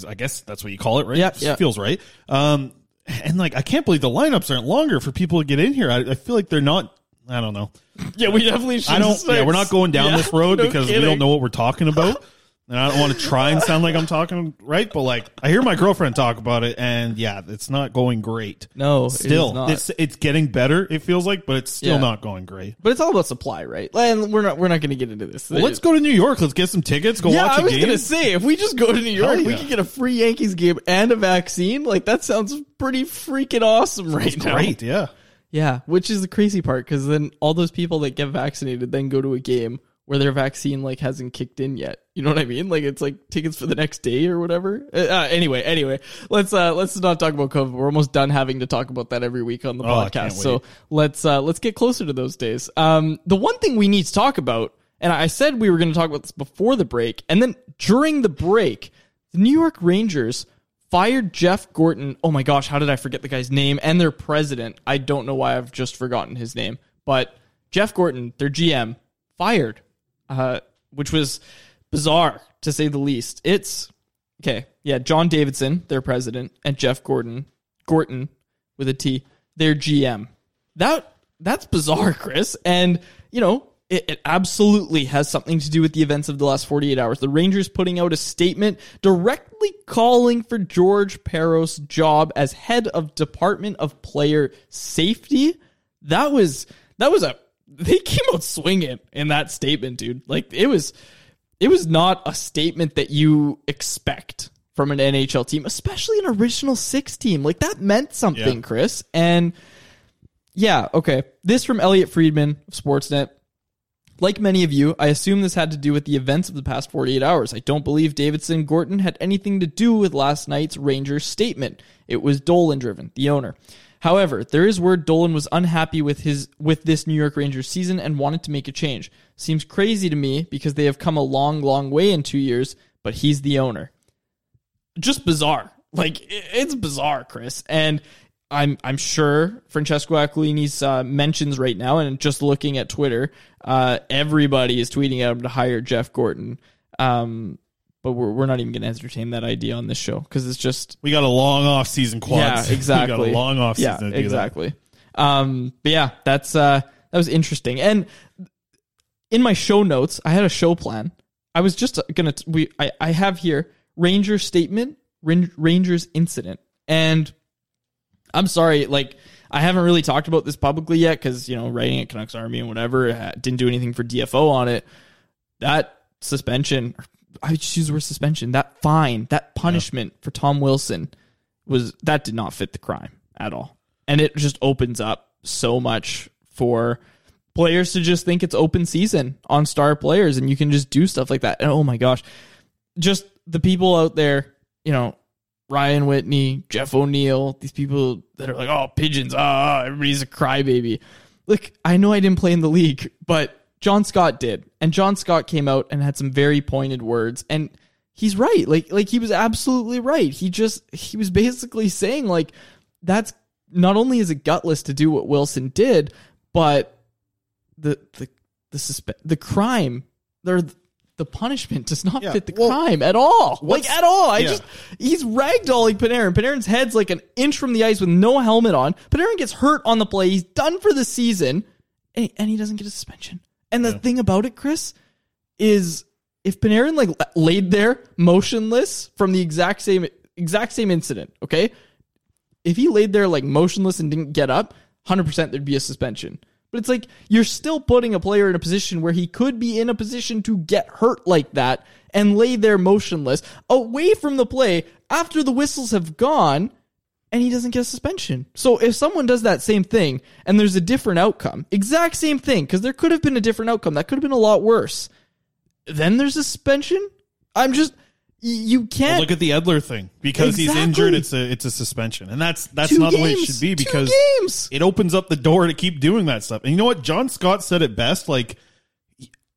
I guess that's what you call it, right? Yeah, yeah. Feels right. Um, and like I can't believe the lineups aren't longer for people to get in here. I, I feel like they're not. I don't know. Yeah, we definitely should. I don't. Start. Yeah, we're not going down yeah, this road no because kidding. we don't know what we're talking about. And I don't want to try and sound like I'm talking right, but like I hear my girlfriend talk about it, and yeah, it's not going great. No, still, it is not. it's it's getting better. It feels like, but it's still yeah. not going great. But it's all about supply, right? And we're not we're not going to get into this. Well, let's go to New York. Let's get some tickets. Go yeah, watch a game. I was going to say if we just go to New York, yeah. we could get a free Yankees game and a vaccine. Like that sounds pretty freaking awesome right That's now. Great, yeah, yeah. Which is the crazy part because then all those people that get vaccinated then go to a game where their vaccine like hasn't kicked in yet. You know what I mean? Like it's like tickets for the next day or whatever. Uh, anyway, anyway, let's uh, let's not talk about COVID. We're almost done having to talk about that every week on the oh, podcast. So let's uh, let's get closer to those days. Um, the one thing we need to talk about, and I said we were going to talk about this before the break, and then during the break, the New York Rangers fired Jeff Gorton. Oh my gosh, how did I forget the guy's name and their president? I don't know why I've just forgotten his name, but Jeff Gorton, their G M, fired. Uh, which was bizarre to say the least. It's okay. Yeah. John Davidson, their president, and Jeff Gorton, Gorton with a T, their G M. That that's bizarre, Chris. And you know, it, it absolutely has something to do with the events of the last forty-eight hours. The Rangers putting out a statement directly calling for George Peros' job as head of Department of Player Safety. That was, that was a, They came out swinging in that statement, dude. Like it was, it was not a statement that you expect from an N H L team, especially an original six team. Like, that meant something, yeah. Chris. And yeah, okay. This from Elliot Friedman of Sportsnet. Like many of you, I assume this had to do with the events of the past forty-eight hours. I don't believe Davidson Gorton had anything to do with last night's Rangers statement. It was Dolan-driven, the owner. However, there is word Dolan was unhappy with his with this New York Rangers season and wanted to make a change. Seems crazy to me because they have come a long, long way in two years, but he's the owner. Just bizarre. Like, it's bizarre, Chris. And I'm I'm sure Francesco Aquilini's uh, mentions right now, and just looking at Twitter, uh, everybody is tweeting at him to hire Jeff Gorton. Um, but we're we're not even going to entertain that idea on this show because it's just... We got a long off-season quads. Yeah, exactly. We got a long off-season yeah, to do exactly. that. Um, but yeah, that's uh, that was interesting. And in my show notes, I had a show plan. I was just going to... we I, I have here Rangers statement, Rangers incident. And... I'm sorry, like, I haven't really talked about this publicly yet because, you know, writing at Canucks Army and whatever, didn't do anything for D F O on it. That suspension, I just use the word suspension, that fine, that punishment yeah. for Tom Wilson, was that did not fit the crime at all. And it just opens up so much for players to just think it's open season on star players and you can just do stuff like that. And oh my gosh, just the people out there, you know, Ryan Whitney, Jeff O'Neill, these people that are like, oh, pigeons, ah, everybody's a crybaby. Look, I know I didn't play in the league, but John Scott did. And John Scott came out and had some very pointed words. And he's right. Like, like he was absolutely right. He just, he was basically saying, like, that's not only is it gutless to do what Wilson did, but the, the, the suspe- the crime, they're, the punishment does not yeah. fit the well, crime at all. Like, at all. I yeah. just, he's ragdolling Panarin. Panarin's head's like an inch from the ice with no helmet on. Panarin gets hurt on the play. He's done for the season, and, and he doesn't get a suspension. And the yeah. thing about it, Chris, is if Panarin, like, laid there motionless from the exact same, exact same incident, okay? If he laid there, like, motionless and didn't get up, one hundred percent there'd be a suspension. But it's like, you're still putting a player in a position where he could be in a position to get hurt like that and lay there motionless away from the play after the whistles have gone and he doesn't get a suspension. So if someone does that same thing and there's a different outcome, exact same thing, because there could have been a different outcome, that could have been a lot worse, then there's a suspension? I'm just... You can't well, look at the Edler thing because exactly. he's injured. It's a it's a suspension, and that's that's Two not games. the way it should be because it opens up the door to keep doing that stuff. And you know what? John Scott said it best. Like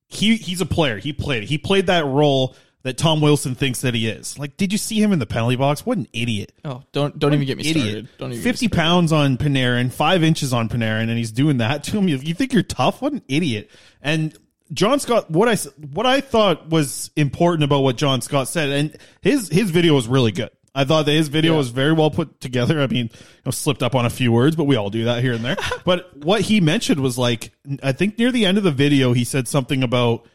he he's a player. He played he played that role that Tom Wilson thinks that he is. Like, did you see him in the penalty box? What an idiot! Oh, don't don't what even get me idiot. started. Don't even Fifty get me started. pounds on Panarin, five inches on Panarin, and he's doing that to him. You think you're tough? What an idiot! And John Scott, what I what I thought was important about what John Scott said, and his his video was really good. I thought that his video yeah. was very well put together. I mean, I slipped up on a few words, but we all do that here and there. But what he mentioned was, like, I think near the end of the video, he said something about,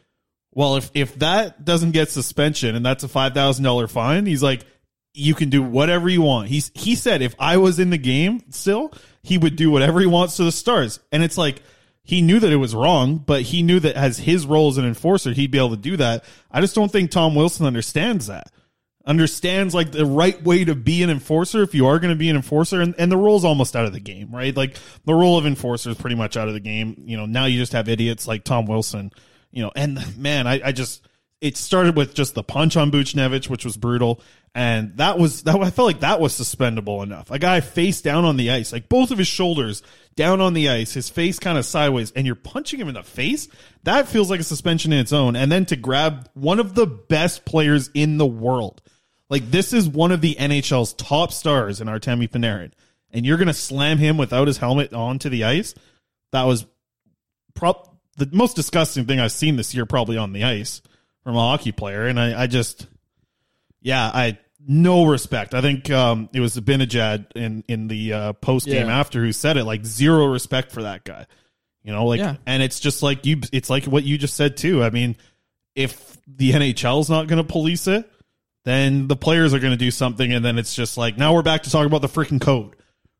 well, if if that doesn't get suspension and that's a five thousand dollars fine, he's like, you can do whatever you want. He's he said, if I was in the game still, he would do whatever he wants to the Stars. And it's like, he knew that it was wrong, but he knew that as his role as an enforcer, he'd be able to do that. I just don't think Tom Wilson understands that. Understands, like, the right way to be an enforcer if you are going to be an enforcer. And, and the role's almost out of the game, right? Like, the role of enforcer is pretty much out of the game. You know, now you just have idiots like Tom Wilson. You know, and, man, I, I just... It started with just the punch on Buchnevich, which was brutal, and that was that. I felt like that was suspendable enough. A guy face down on the ice, like both of his shoulders down on the ice, his face kind of sideways, and you're punching him in the face. That feels like a suspension in its own. And then to grab one of the best players in the world, like this is one of the N H L's top stars in Artemi Panarin, and you're gonna slam him without his helmet onto the ice. That was prop the most disgusting thing I've seen this year, probably on the ice. From a hockey player, and I, I just, yeah, I no respect. I think um, it was Abinajad in in the uh, post game yeah. after who said it, like, zero respect for that guy, you know, like, yeah. and it's just like you, it's like what you just said too. I mean, if the N H L's not going to police it, then the players are going to do something, and then it's just like now we're back to talking about the freaking code.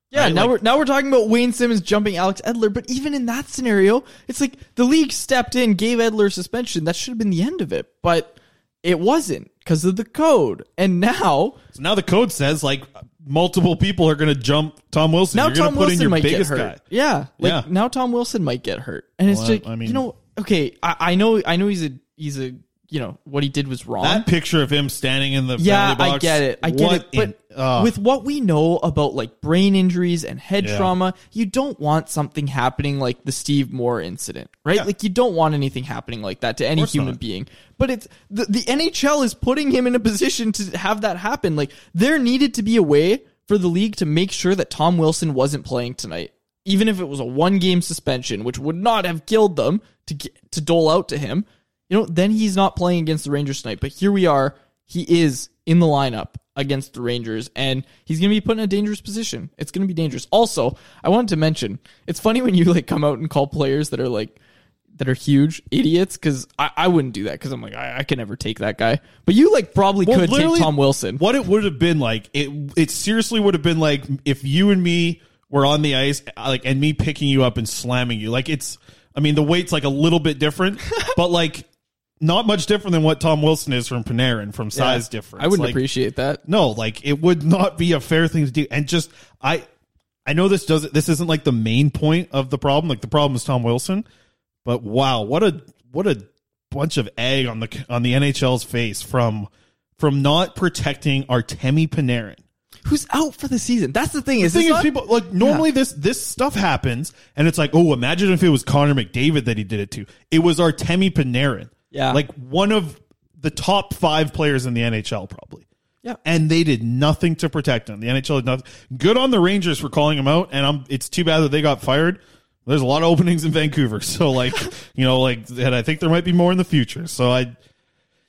Yeah, right, now like, we're now we're talking about Wayne Simmons jumping Alex Edler, but even in that scenario, it's like the league stepped in, gave Edler suspension. That should have been the end of it, but it wasn't. because of the code. And now... So now the code says, like, multiple people are going to jump Tom Wilson. Now You're Tom Wilson put in your might biggest get hurt. Guy. Yeah. Like, yeah. Now Tom Wilson might get hurt. And well, it's like, I mean, you know, okay, I, I know I know he's a, he's a, you know, what he did was wrong. That picture of him standing in the yeah, penalty box. Yeah, I get it. I get it. But in, uh, with what we know about, like, brain injuries and head yeah. trauma, you don't want something happening like the Steve Moore incident, right? Yeah. Like, you don't want anything happening like that to any human not. being. But it's the, the N H L is putting him in a position to have that happen. Like, there needed to be a way for the league to make sure that Tom Wilson wasn't playing tonight, even if it was a one-game suspension, which would not have killed them to get, to dole out to him. You know, then he's not playing against the Rangers tonight. But here we are. He is in the lineup against the Rangers, and he's going to be put in a dangerous position. It's going to be dangerous. Also, I wanted to mention, it's funny when you like come out and call players that are like that are huge idiots, because I, I wouldn't do that, because I'm like, I, I can never take that guy. But you like probably well, could take Tom Wilson. What it would have been like, it it seriously would have been like if you and me were on the ice, like, and me picking you up and slamming you. Like, it's, I mean, the weight's like a little bit different, but like, not much different than what Tom Wilson is from Panarin, from size yeah, difference. I wouldn't like, appreciate that. No, like, it would not be a fair thing to do. And just, I I know this doesn't, this isn't like the main point of the problem. Like, the problem is Tom Wilson. But wow, what a what a bunch of egg on the on the N H L's face from from not protecting Artemi Panarin, who's out for the season. That's the thing. The is thing is not, people like normally yeah. this this stuff happens, and it's like, oh, imagine if it was Connor McDavid that he did it to. It was Artemi Panarin. Yeah. Like one of the top five players in the N H L, probably. Yeah. And they did nothing to protect him. The N H L did nothing. Good on the Rangers for calling him out. And I'm, it's too bad that they got fired. There's a lot of openings in Vancouver. So, like, you know, like, and I think there might be more in the future. So, I,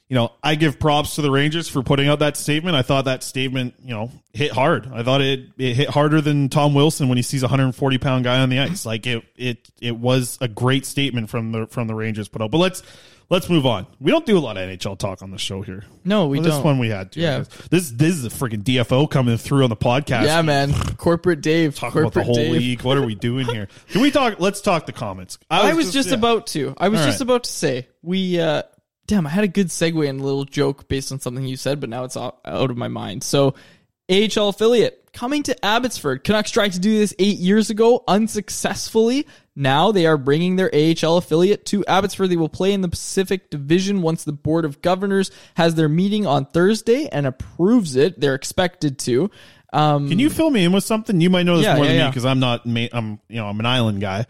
you know, I give props to the Rangers for putting out that statement. I thought that statement, you know, hit hard. I thought it, it hit harder than Tom Wilson when he sees a one hundred forty pound guy on the ice. Like, it, it, it was a great statement from the, from the Rangers put out. But let's, Let's move on. We don't do a lot of N H L talk on the show here. No, we well, don't. This one we had to. Yeah. This this is a freaking D F O coming through on the podcast. Yeah, man. Corporate Dave. Talk Corporate about the whole Dave. League. What are we doing here? Can we talk? Let's talk the Comets. I was, I was just, just yeah. about to. I was All just right. about to say, we, uh, damn, I had a good segue and a little joke based on something you said, but now it's out of my mind. So, A H L affiliate coming to Abbotsford. Canucks tried to do this eight years ago unsuccessfully. Now they are bringing their A H L affiliate to Abbotsford. They will play in the Pacific Division once the Board of Governors has their meeting on Thursday and approves it. They're expected to. Um, Can you fill me in with something? You might know this yeah, more yeah, than yeah. me because I'm not. I'm you know I'm an island guy.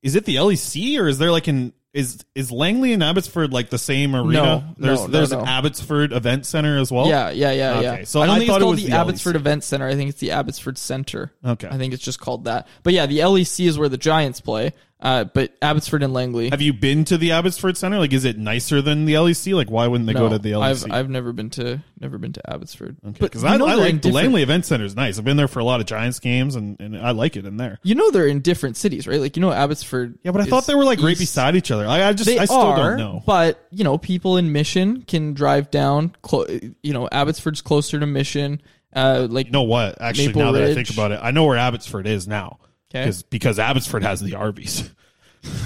Is it the L E C or is there like an is is Langley and Abbotsford like the same arena? No, there's no, there's no, an no. Abbotsford Event Center as well. Yeah, yeah, yeah, okay. yeah. So I don't I think it's called it the, the Abbotsford L E C. Event Center. I think it's the Abbotsford Center. Okay, I think it's just called that. But yeah, the L E C is where the Giants play. Uh, but Abbotsford and Langley. Have you been to the Abbotsford Center? Like, is it nicer than the L E C? Like, why wouldn't they no, go to the L E C? I've I've never been to never been to Abbotsford. Okay, because I, I like the Langley Event Center is nice. I've been there for a lot of Giants games, and, and I like it in there. You know, they're in different cities, right? Like, you know, Abbotsford. Yeah, but I thought they were like east. right beside each other. I, I just they I still are, don't know. But you know, people in Mission can drive down. Clo- you know, Abbotsford's closer to Mission. Uh, like you know what? Actually, Maple now Ridge. that I think about it, I know where Abbotsford is now. Okay. Because because Abbotsford has the Arby's.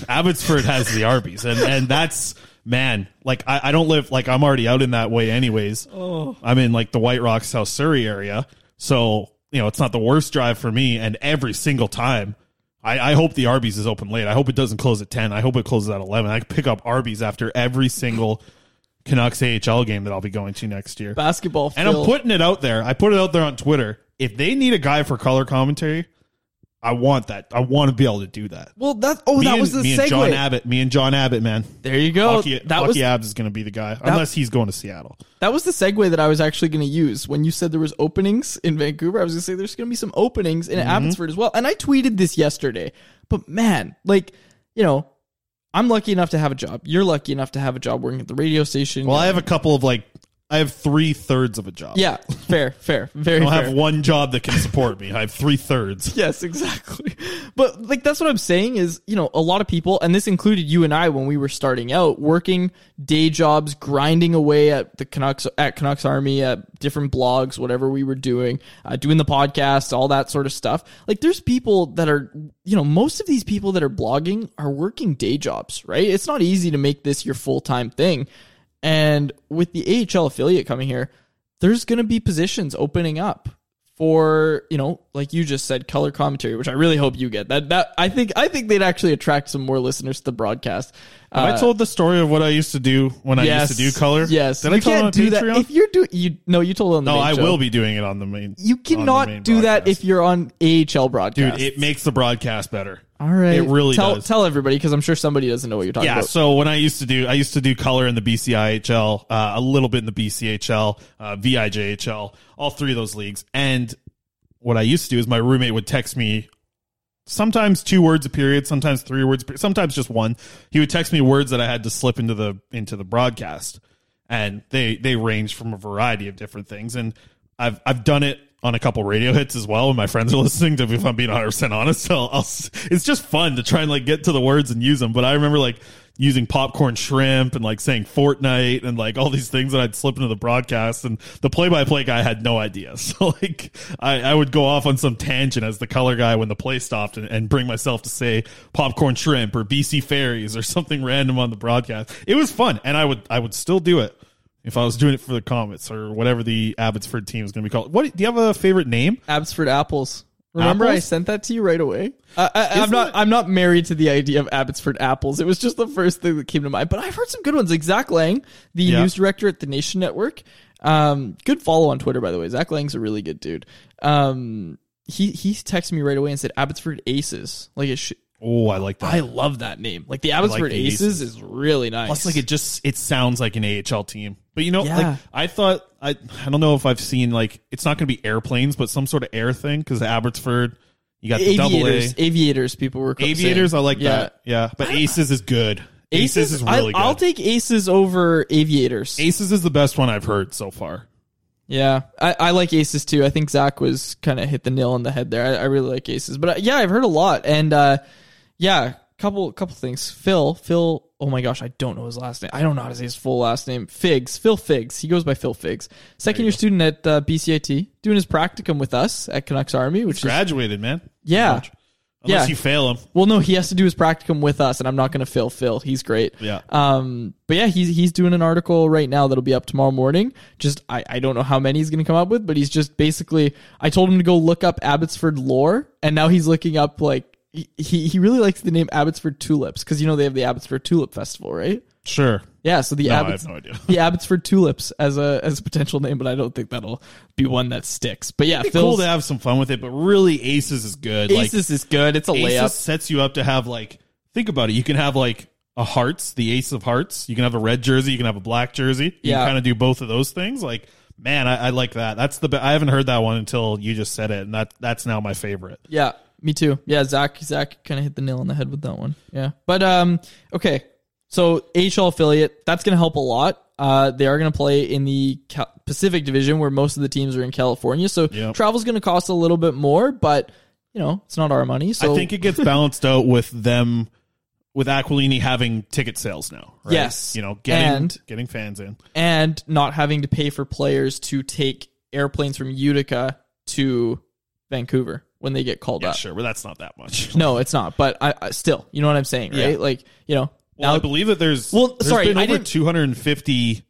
Abbotsford has the Arby's. And and that's, man, like, I, I don't live, like, I'm already out in that way anyways. Oh. I'm in, like, the White Rocks, South Surrey area. So, you know, it's not the worst drive for me. And every single time, I, I hope the Arby's is open late. I hope it doesn't close at ten. I hope it closes at eleven. I can pick up Arby's after every single Canucks A H L game that I'll be going to next year. Basketball. And field. I'm putting it out there. I put it out there on Twitter. If they need a guy for color commentary, I want that. I want to be able to do that. Well, that oh, me that and, was the me segue. And John Abbott, me and John Abbott, man. There you go. Lucky, that Lucky was, Abs is going to be the guy, that, unless he's going to Seattle. That was the segue that I was actually going to use when you said there was openings in Vancouver. I was going to say there's going to be some openings in mm-hmm. Abbotsford as well. And I tweeted this yesterday, but man, like you know, I'm lucky enough to have a job. You're lucky enough to have a job working at the radio station. Well, I have a couple of like. I have three thirds of a job. Yeah, fair, fair, very. I don't fair. have one job that can support me. I have three thirds. Yes, exactly. But like that's what I'm saying is, you know, a lot of people, and this included you and I when we were starting out, working day jobs, grinding away at the Canucks, at Canucks Army, at different blogs, whatever we were doing, uh, doing the podcast, all that sort of stuff. Like there's people that are, you know, most of these people that are blogging are working day jobs, right? It's not easy to make this your full time thing. And with the A H L affiliate coming here, there's going to be positions opening up for, you know, like you just said, color commentary, which I really hope you get. That that I think I think they'd actually attract some more listeners to the broadcast. Have uh, I told the story of what I used to do when yes, I used to do color? Yes. Did you I tell can't them on do Patreon? That if you're doing you no, you told them on the No, I show. Will be doing it on the main. You cannot main do broadcast. That if you're on A H L broadcast. Dude, it makes the broadcast better. All right. It really tell, does. Tell everybody, because I'm sure somebody doesn't know what you're talking yeah, about. Yeah, so when I used to do I used to do color in the B C I H L, uh, a little bit in the B C H L, uh, V I J H L, all three of those leagues. And what I used to do is my roommate would text me sometimes two words a period, sometimes three words, sometimes just one. He would text me words that I had to slip into the into the broadcast. And they they range from a variety of different things. And I've I've done it on a couple radio hits as well, and my friends are listening to, if I'm being one hundred percent honest. So I'll, it's just fun to try and like get to the words and use them. But I remember like using popcorn shrimp and like saying Fortnite and like all these things that I'd slip into the broadcast, and the play-by-play guy had no idea. So like I, I would go off on some tangent as the color guy when the play stopped, and, and bring myself to say popcorn shrimp or B C Ferries or something random on the broadcast. It was fun, and I would I would still do it if I was doing it for the Comets or whatever the Abbotsford team is going to be called. What, do you have a favorite name? Abbotsford Apples. Remember, apples? I sent that to you right away. Uh, I, I'm not. It? I'm not married to the idea of Abbotsford Apples. It was just the first thing that came to mind. But I've heard some good ones. Like Zach Lang, the yeah. news director at the Nation Network. Um, good follow on Twitter, by the way. Zach Lang's a really good dude. Um, he he texted me right away and said Abbotsford Aces. Like it. Sh- oh, I like that. I love that name. Like the Abbotsford like the Aces. Aces is really nice. Plus, like it just it sounds like an A H L team. But you know, yeah. like I thought, I I don't know if I've seen, like it's not going to be airplanes, but some sort of air thing, because Abbotsford, you got the double A. Aviators, people were aviators. Saying. I like yeah. that, yeah. But Aces is good. Aces, Aces is really I, good. I'll take Aces over Aviators. Aces is the best one I've heard so far. Yeah, I, I like Aces too. I think Zach was kind of hit the nail on the head there. I, I really like Aces, but yeah, I've heard a lot, and uh, yeah, couple couple things. Phil, Phil. Oh my gosh, I don't know his last name. I don't know how to say his full last name. Figs, Phil Figs. He goes by Phil Figs. Second year go. student at uh, B C I T, doing his practicum with us at Canucks Army. Which He's is, graduated, man. Yeah. Unless yeah. you fail him. Well, no, he has to do his practicum with us, and I'm not going to fail Phil. He's great. Yeah. Um. But yeah, he's he's doing an article right now that'll be up tomorrow morning. Just I, I don't know how many he's going to come up with, but he's just basically, I told him to go look up Abbotsford lore, and now he's looking up like, He he really likes the name Abbotsford Tulips, because you know they have the Abbotsford Tulip Festival, right? Sure. Yeah, so the no, Abbots, I have no idea. the Abbotsford Tulips as a as a potential name, but I don't think that'll be one that sticks. But yeah, it's cool to have some fun with it. But really, Aces is good. Aces like, is good. It's a Aces layup. Aces sets you up to have, like, think about it. You can have like a hearts, the Ace of Hearts. You can have a red jersey. You can have a black jersey. You yeah. can kind of do both of those things. Like. Man, I, I like that. That's the. Be- I haven't heard that one until you just said it, and that that's now my favorite. Yeah, me too. Yeah, Zach Zach kind of hit the nail on the head with that one. Yeah, but um, okay. So A H L affiliate, that's going to help a lot. Uh, they are going to play in the Cal- Pacific Division, where most of the teams are in California. So yep. travel's going to cost a little bit more, but you know it's not our money. So I think it gets balanced out with them. With Aquilini having ticket sales now, right? Yes. You know, getting and, getting fans in. And not having to pay for players to take airplanes from Utica to Vancouver when they get called yeah, up. Sure, well, that's not that much. No, it's not. But I, I still, you know what I'm saying, right? Yeah. Like, you know. Well, now, I believe that there's, well, there's sorry, been over two hundred fifty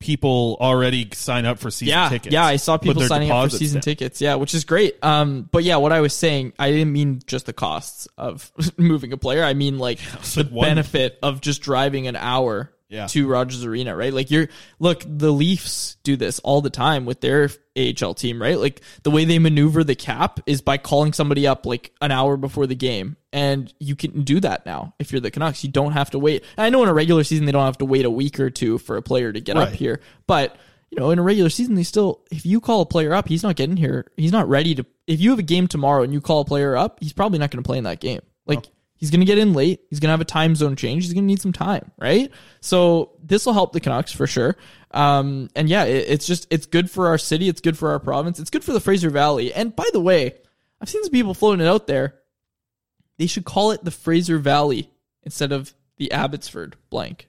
people already sign up for season yeah, tickets. Yeah, I saw people signing up for season down. tickets. Yeah, which is great. Um, but yeah, what I was saying, I didn't mean just the costs of moving a player. I mean like yeah, the like benefit of just driving an hour yeah. to Rogers Arena, right? Like you're look, the Leafs do this all the time with their A H L team, right? Like the way they maneuver the cap is by calling somebody up like an hour before the game. And you can do that now if you're the Canucks. You don't have to wait. And I know in a regular season, they don't have to wait a week or two for a player to get right. up here. But, you know, in a regular season, they still, if you call a player up, he's not getting here. He's not ready to, if you have a game tomorrow and you call a player up, he's probably not going to play in that game. Like, oh. he's going to get in late. He's going to have a time zone change. He's going to need some time, right? So this will help the Canucks for sure. Um, and yeah, it, it's just, it's good for our city. It's good for our province. It's good for the Fraser Valley. And by the way, I've seen some people floating it out there. They should call it the Fraser Valley instead of the Abbotsford blank,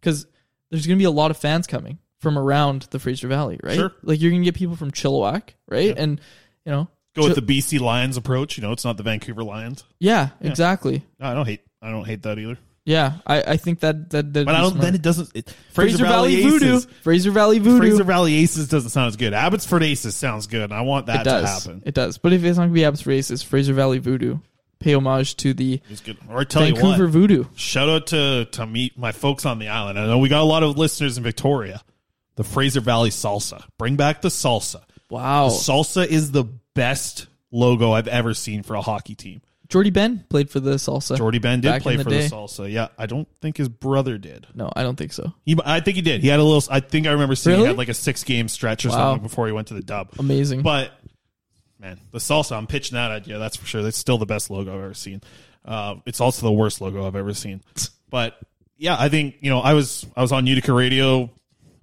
because there's going to be a lot of fans coming from around the Fraser Valley, right? Sure. Like you're going to get people from Chilliwack, right? Yeah. And you know, go with Ch- the B C Lions approach. You know, it's not the Vancouver Lions. Yeah, yeah. exactly. No, I don't hate. I don't hate that either. Yeah, I, I think that that. But I don't. Smart. Then it doesn't. It, Fraser, Fraser Valley, Valley Voodoo. Aces, Fraser Valley Voodoo. Fraser Valley Aces doesn't sound as good. Abbotsford Aces sounds good. And I want that to happen. It does. But if it's not gonna be Abbotsford Aces, Fraser Valley Voodoo, pay homage to the or tell Vancouver you what, Voodoo. Shout out to to meet my folks on the island. I know we got a lot of listeners in Victoria. The Fraser Valley salsa. Bring back the salsa. Wow, the salsa is the best logo I've ever seen for a hockey team. Jordy Ben played for the salsa. Jordy Ben did play the for day. the salsa. Yeah, I don't think his brother did. No, I don't think so. He, I think he did. He had a little. I think I remember seeing really? he had like a six game stretch or wow. something before he went to the dub. Amazing. But man, the salsa. I'm pitching that idea. That's for sure. That's still the best logo I've ever seen. Uh, it's also the worst logo I've ever seen. But yeah, I think you know I was I was on Utica Radio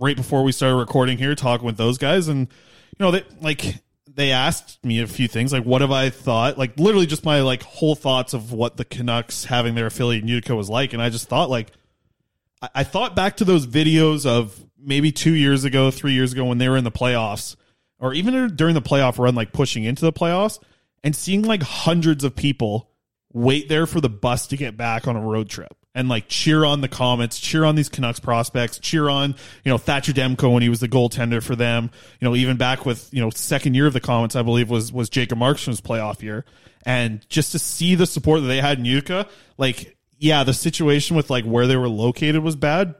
right before we started recording here, talking with those guys, and you know they like. They asked me a few things, like what have I thought, like literally just my like whole thoughts of what the Canucks having their affiliate in Utica was like. And I just thought like, I, I thought back to those videos of maybe two years ago, three years ago when they were in the playoffs or even during the playoff run, like pushing into the playoffs and seeing like hundreds of people wait there for the bus to get back on a road trip and like cheer on the Comets, cheer on these Canucks prospects, cheer on, you know, Thatcher Demko when he was the goaltender for them, you know, even back with, you know, second year of the Comets, I believe was, was Jacob Markstrom's playoff year. And just to see the support that they had in Utica, like, yeah, the situation with like where they were located was bad.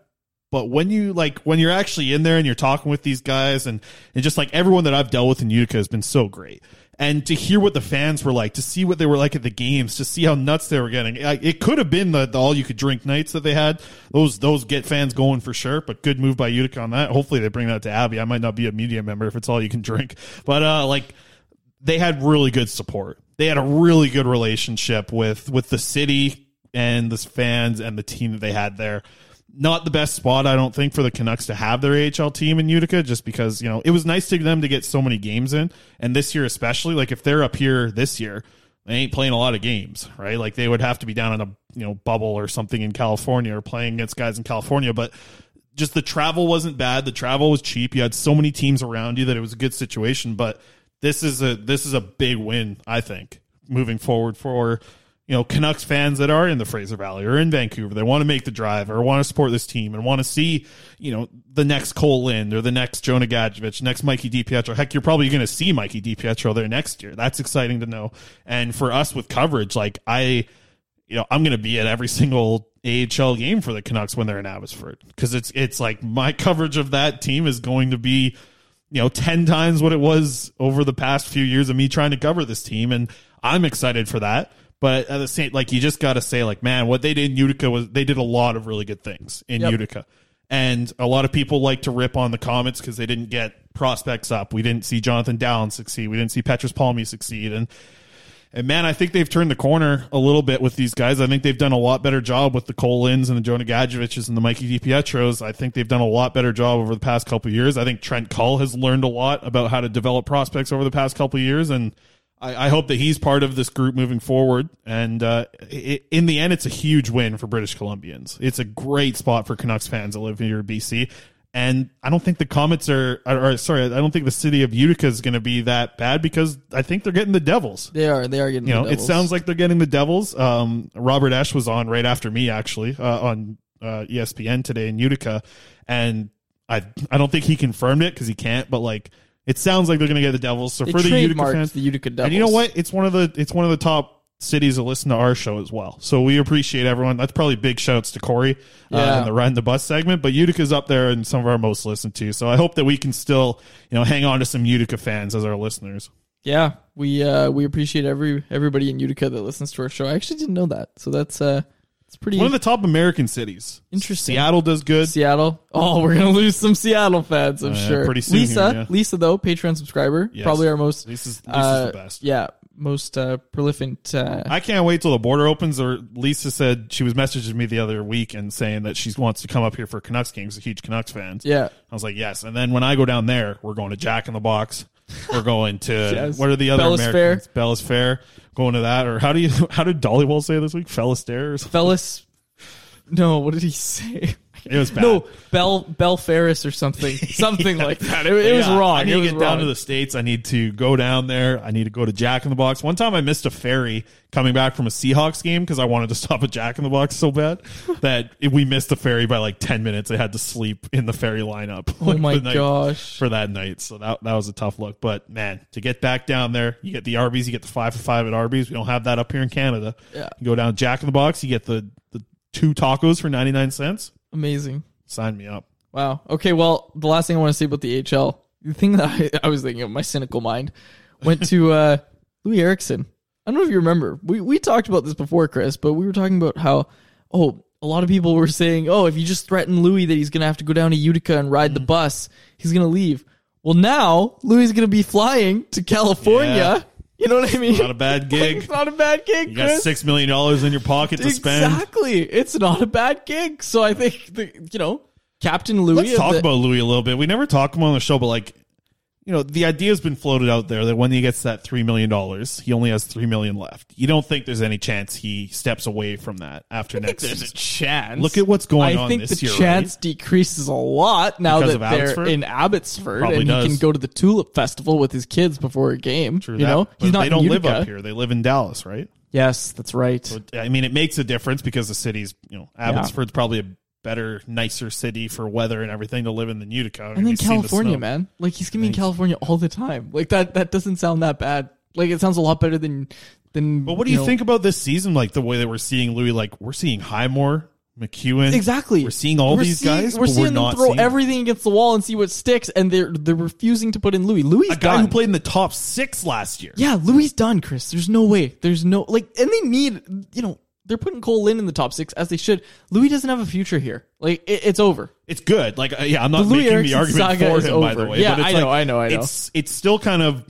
But when you like, when you're actually in there and you're talking with these guys and, and just like everyone that I've dealt with in Utica has been so great. And to hear what the fans were like, to see what they were like at the games, to see how nuts they were getting. It could have been the, the all-you-could-drink nights that they had. Those those get fans going for sure, but good move by Utica on that. Hopefully they bring that to Abby. I might not be a media member if it's all-you-can-drink. But, uh, like, they had really good support. They had a really good relationship with, with the city and the fans and the team that they had there. Not the best spot, I don't think, for the Canucks to have their A H L team in Utica just because, you know, it was nice to them to get so many games in. And this year especially, like, if they're up here this year, they ain't playing a lot of games, right? Like, they would have to be down in a, you know, bubble or something in California or playing against guys in California. But just the travel wasn't bad. The travel was cheap. You had so many teams around you that it was a good situation. But this is a this is a big win, I think, moving forward for – you know, Canucks fans that are in the Fraser Valley or in Vancouver, they want to make the drive or want to support this team and want to see, you know, the next Cole Lind or the next Jonah Gadjevich, next Mikey DiPietro. Heck, you're probably going to see Mikey DiPietro there next year. That's exciting to know. And for us with coverage, like I, you know, I'm going to be at every single A H L game for the Canucks when they're in Abbotsford because it's, it's like my coverage of that team is going to be, you know, ten times what it was over the past few years of me trying to cover this team. And I'm excited for that. But at the same, like you just got to say, like, man, what they did in Utica was they did a lot of really good things in yep. Utica, and a lot of people like to rip on the Comets because they didn't get prospects up. We didn't see Jonathan Dowland succeed. We didn't see Petrus Palmi succeed, and and man, I think they've turned the corner a little bit with these guys. I think they've done a lot better job with the Cole Linds and the Jonah Gadjeviches and the Mikey DiPietros. I think they've done a lot better job over the past couple of years. I think Trent Cull has learned a lot about how to develop prospects over the past couple of years, and. I hope that he's part of this group moving forward. And uh, it, in the end, it's a huge win for British Columbians. It's a great spot for Canucks fans that live here in B C. And I don't think the Comets are, or, or sorry, I don't think the city of Utica is going to be that bad because I think they're getting the Devils. They are. They are getting you know, the Devils. It sounds like they're getting the Devils. Um, Robert Esch was on right after me, actually, uh, on uh, E S P N today in Utica. And I, I don't think he confirmed it because he can't, but like, it sounds like they're going to get the Devils. So they for the Utica fans, the Utica Devils. And you know what? It's one of the it's one of the top cities that listen to our show as well. So we appreciate everyone. That's probably big shouts to Corey yeah. uh, in the Ride the Bus segment. But Utica's up there and some of our most listened to. So I hope that we can still you know hang on to some Utica fans as our listeners. Yeah, we uh, we appreciate every everybody in Utica that listens to our show. I actually didn't know that. So that's uh, it's pretty one of the top American cities. Interesting. Seattle does good. Seattle. Oh, we're gonna lose some Seattle fans, I'm uh, sure. Pretty soon. Lisa, here, yeah. Lisa though, Patreon subscriber, yes. probably our most. Lisa's, Lisa's uh, the best. Yeah, most uh, prolific. Uh, I can't wait till the border opens. Or Lisa said she was messaging me the other week and saying that she wants to come up here for Canucks games. A huge Canucks fan. Yeah, I was like, yes. And then when I go down there, we're going to Jack in the Box. We're going to yes. what are the other Bellis Americans? Fair. Bellis Fair. Going to that, or how do you? How did Dollywall say this week? Fellistare or something? Fellis. No, what did he say? It was bad. No, Bell Bell Ferris or something. Something yeah. like that. It, it yeah. was wrong. I need it to get wrong. down to the States. I need to go down there. I need to go to Jack in the Box. One time I missed a ferry coming back from a Seahawks game because I wanted to stop at Jack in the Box so bad that we missed the ferry by like ten minutes. I had to sleep in the ferry lineup. Oh, like my gosh. For that night. So that, that was a tough look. But, man, to get back down there, you get the Arby's, you get the five for five at Arby's. We don't have that up here in Canada. Yeah. You go down to Jack in the Box, you get the, the two tacos for ninety-nine cents. Amazing. Sign me up. Wow. Okay, well, the last thing I want to say about the H L, the thing that I, I was thinking of, my cynical mind, went to uh, Loui Eriksson. I don't know if you remember. We we talked about this before, Chris, but we were talking about how, oh, a lot of people were saying, oh, if you just threaten Loui that he's going to have to go down to Utica and ride mm-hmm. the bus, he's going to leave. Well, now, Louis is going to be flying to California. Yeah. You know what I mean? It's not a bad gig. It's not a bad gig, you Chris. got six million dollars in your pocket to spend. Exactly. It's not a bad gig. So I think, the, you know, Captain Loui. Let's talk the- about Loui a little bit. We never talk about him on the show, but like, you know, the idea has been floated out there that when he gets that three million dollars, he only has three million dollars left. You don't think there's any chance he steps away from that after I next think there's season. There's a chance. Look at what's going I on this year. I think the chance right? decreases a lot now because that they're in Abbotsford Probably and does. He can go to the Tulip Festival with his kids before a game. True you that. Know, but he's not they don't live up here. They live in Dallas, right? Yes, that's right. So, I mean, it makes a difference because the city's, you know, Abbotsford's yeah. probably a better, nicer city for weather and everything to live in than Utica. And then California, the man. Like, he's going to be in California all the time. Like, that that doesn't sound that bad. Like, it sounds a lot better than... than but what do you, you know, think about this season? Like, the way that we're seeing Loui, like, we're seeing Highmore, McEwen. Exactly. We're seeing all we're these seeing, guys. We're seeing we're them not throw seeing everything them. against the wall and see what sticks, and they're they're refusing to put in Loui. Louis's A guy done. who played in the top six last year. Yeah, Louis's done, Chris. There's no way. There's no... Like, and they need, you know... They're putting Cole Lind in the top six, as they should. Loui doesn't have a future here. Like, it, it's over. It's good. Like, uh, yeah, I'm not the making Erickson the argument for him, over. by the way. Yeah, but it's I like, know, I know, I know. It's, it's still kind of,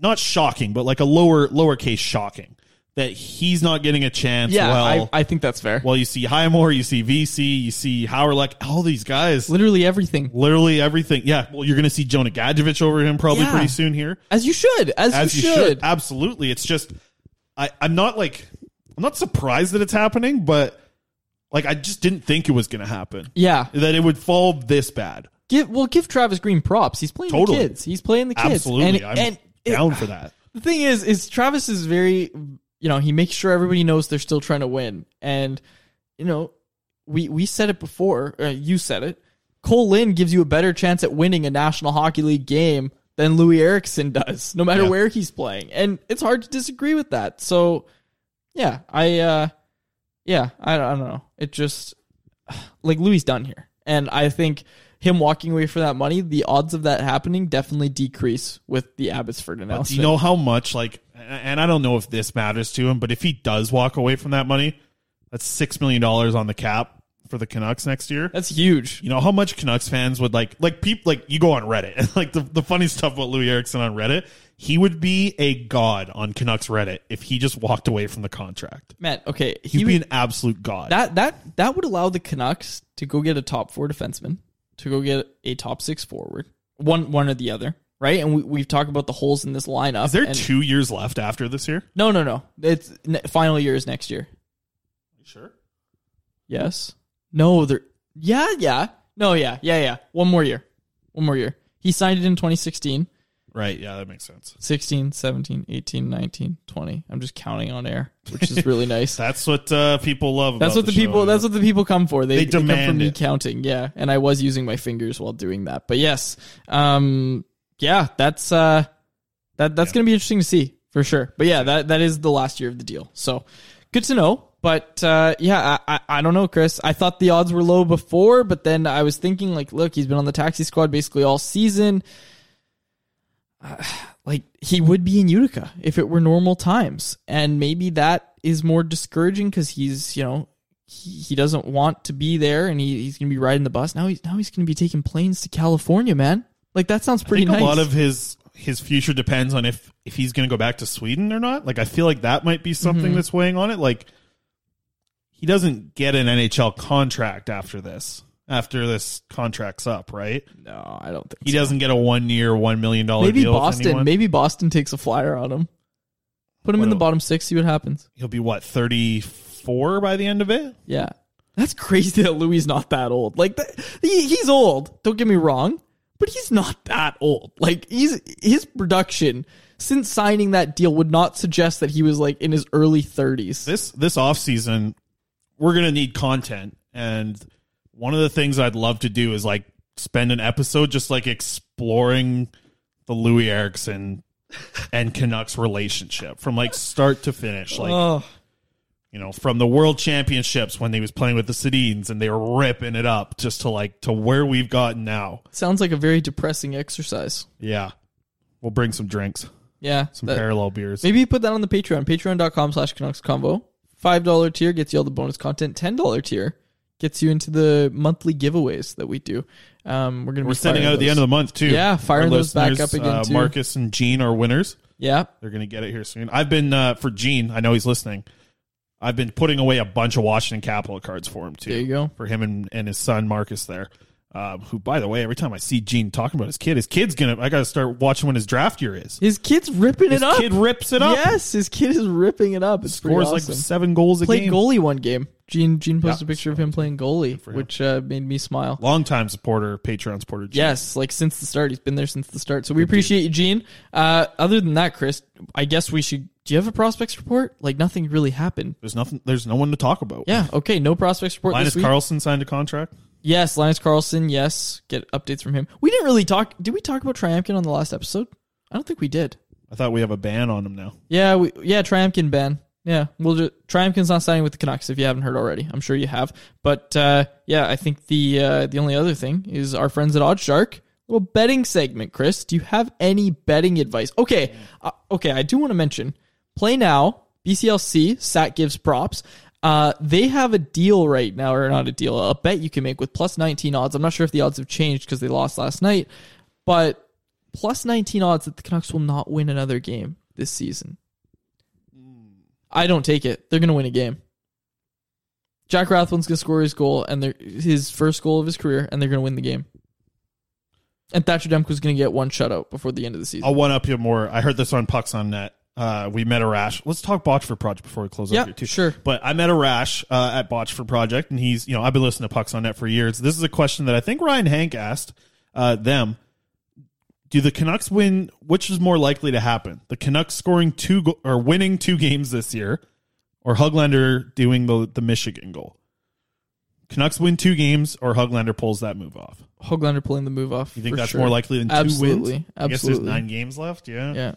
not shocking, but like a lower lowercase shocking that he's not getting a chance. Yeah, well, I, I think that's fair. Well, you see Highmore, you see V C, you see Howerleck, all these guys. Literally everything. Literally everything. Yeah, well, you're going to see Jonah Gadjevich over him probably yeah. pretty soon here. As you should. As, as you, you should. should. Absolutely. It's just, I, I'm not like... I'm not surprised that it's happening, but like I just didn't think it was going to happen. Yeah. That it would fall this bad. Give Well, give Travis Green props. He's playing totally. the kids. He's playing the kids. Absolutely. And, I'm and down it, for that. The thing is, is Travis is very, you know, he makes sure everybody knows they're still trying to win. And, you know, we, we said it before. Uh, you said it. Cole Lind gives you a better chance at winning a National Hockey League game than Loui Eriksson does, no matter yeah. where he's playing. And it's hard to disagree with that. So... Yeah, I, uh, yeah, I, I don't know. It just, like, Louis done here. And I think him walking away for that money, the odds of that happening definitely decrease with the Abbotsford announcement. Do you know how much, like, and I don't know if this matters to him, but if he does walk away from that money, that's six million dollars on the cap for the Canucks next year. That's huge. You know how much Canucks fans would, like, like, people, like, you go on Reddit, and, like, the, the funny stuff about Loui Eriksson on Reddit. He would be a god on Canucks Reddit if he just walked away from the contract. Man, okay. He'd he would, be an absolute god. That that that would allow the Canucks to go get a top four defenseman, to go get a top six forward, one one or the other, right? And we, we've talked about the holes in this lineup. Is there and, two years left after this year? No, no, no. It's final year is next year. You sure? Yes. No, there. Yeah, yeah. No, yeah, yeah, yeah. One more year. One more year. He signed it in twenty sixteen. Right, yeah, that makes sense. sixteen, seventeen, eighteen, nineteen, twenty. I'm just counting on air, which is really nice. That's what uh, people love about that's what the, the people show, that's yeah. what the people come for. They, they demand they come for me it. counting, yeah. And I was using my fingers while doing that. But yes. Um yeah, that's uh that that's yeah. going to be interesting to see, for sure. But yeah, that that is the last year of the deal. So, good to know. But uh yeah, I, I I don't know, Chris. I thought the odds were low before, but then I was thinking like, look, he's been on the taxi squad basically all season. Like, he would be in Utica if it were normal times. And maybe that is more discouraging because he's, you know, he, he doesn't want to be there and he, he's going to be riding the bus. Now he's, now he's going to be taking planes to California, man. Like, that sounds pretty I think nice. A lot of his, his future depends on if, if he's going to go back to Sweden or not. Like, I feel like that might be something mm-hmm. that's weighing on it. Like, he doesn't get an N H L contract after this. After this contract's up, right? No, I don't think he so. doesn't get a one-year, one million dollar deal. Maybe Boston. Maybe Boston takes a flyer on him. Put him what in the bottom six. See what happens. He'll be what thirty-four by the end of it. Yeah, That's crazy that Louie's not that old. Like, that, he, he's old. Don't get me wrong, but he's not that old. Like, he's his production since signing that deal would not suggest that he was like in his early thirties. This this offseason, we're gonna need content, and one of the things I'd love to do is like spend an episode just like exploring the Loui Eriksson and Canucks relationship from like start to finish. Like, oh. You know, from the World Championships when he was playing with the Sedins and they were ripping it up, just to like to where we've gotten now. Sounds like a very depressing exercise. Yeah. We'll bring some drinks. Yeah. Some that, parallel beers. Maybe put that on the Patreon. Patreon.com slash Canucks Combo. five dollars tier gets you all the bonus content. ten dollars tier gets you into the monthly giveaways that we do. Um, we're gonna we're be sending out at the end of the month, too. Yeah, firing those back up again, uh, too. Marcus and Gene are winners. Yeah. They're going to get it here soon. I've been, uh, for Gene, I know he's listening, I've been putting away a bunch of Washington Capitol cards for him, too. There you go. For him and, and his son, Marcus, there. Um, who, by the way, every time I see Gene talking about his kid, his kid's going to, I got to start watching when his draft year is. His kid's ripping his it up. His kid rips it up. Yes, his kid is ripping it up. It scores awesome. Like seven goals a Played game. Played goalie one game. Gene Gene posted yeah, a picture so of him playing goalie, him. which uh, made me smile. Longtime supporter, Patreon supporter. Gene. Yes, like since the start. He's been there since the start. So we appreciate you, Gene. Uh, other than that, Chris, I guess we should, do you have a prospects report? Like nothing really happened. There's nothing. There's no one to talk about. Yeah, okay, no prospects report Linus this week. Carlson signed a contract. Yes, Linus Carlson, yes. Get updates from him. We didn't really talk. Did we talk about Triamkin on the last episode? I don't think we did. I thought we have a ban on him now. Yeah, we, yeah, Triamkin ban. Yeah, we'll just, Triamkin's not signing with the Canucks if you haven't heard already. I'm sure you have. But uh, yeah, I think the uh, the only other thing is our friends at Odd Shark. Little betting segment, Chris. Do you have any betting advice? Okay, uh, okay. I do want to mention Play Now, B C L C, Sat Gives Props. Uh, they have a deal right now, or not a deal, a bet you can make with plus nineteen odds. I'm not sure if the odds have changed because they lost last night, but plus nineteen odds that the Canucks will not win another game this season. I don't take it. They're going to win a game. Jack Rathbone's going to score his goal, and his first goal of his career, and they're going to win the game. And Thatcher Demko's going to get one shutout before the end of the season. I'll one-up you more. I heard this on Pucks on Net. Uh, we met a rash. Let's talk Botchford Project before we close yeah, up here too. Sure. But I met a rash uh, at Botchford Project, and he's, you know, I've been listening to Pucks on Net for years. This is a question that I think Ryan Hank asked uh, them: do the Canucks win? Which is more likely to happen? The Canucks scoring two go- or winning two games this year, or Hoglander doing the the Michigan goal? Canucks win two games, or Hoglander pulls that move off. Hoglander pulling the move off. You think that's sure. more likely than absolutely. two wins? Absolutely. I guess there's nine games left. Yeah. Yeah.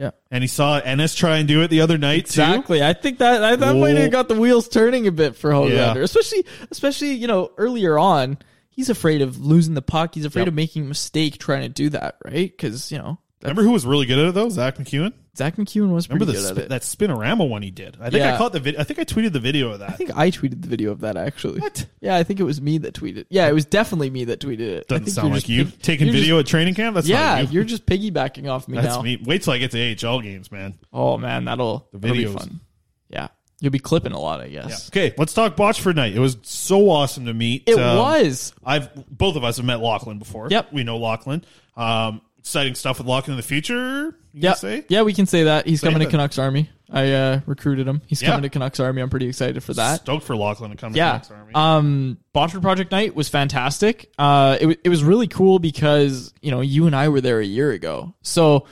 Yeah, and he saw Ennis try and do it the other night exactly. too. Exactly, I think that I, that Whoa. might have got the wheels turning a bit for Hoglander, yeah. especially especially you know earlier on. He's afraid of losing the puck. He's afraid yep. of making a mistake trying to do that, right? Because you know, remember who was really good at it though? Zach McEwen. Zach McEwen was pretty remember the good sp- at it. That spinorama one he did. I think yeah. I caught the video. I think I tweeted the video of that. I think I tweeted the video of that actually. What? Yeah, I think it was me that tweeted. Yeah, it was definitely me that tweeted it. Doesn't sound like you pig- taking video just, at training camp. That's yeah, not you. You're just piggybacking off me That's now. That's me. Wait till I get to A H L games, man. Oh man, that'll the videos. That'll be fun. Yeah, you'll be clipping a lot, I guess. Yeah. Okay, let's talk botch for night. It was so awesome to meet. It um, was. I've both of us have met Lachlan before. Yep, we know Lachlan. Um, Exciting stuff with Lachlan in the future, you yeah. can say? Yeah, we can say that. He's say coming that. to Canucks Army. I uh, recruited him. He's yeah. coming to Canucks Army. I'm pretty excited for that. Stoked for Lachlan to come yeah. to Canucks Army. Um, Botchford Project Night was fantastic. Uh, it, w- it was really cool because, you know, you and I were there a year ago. So,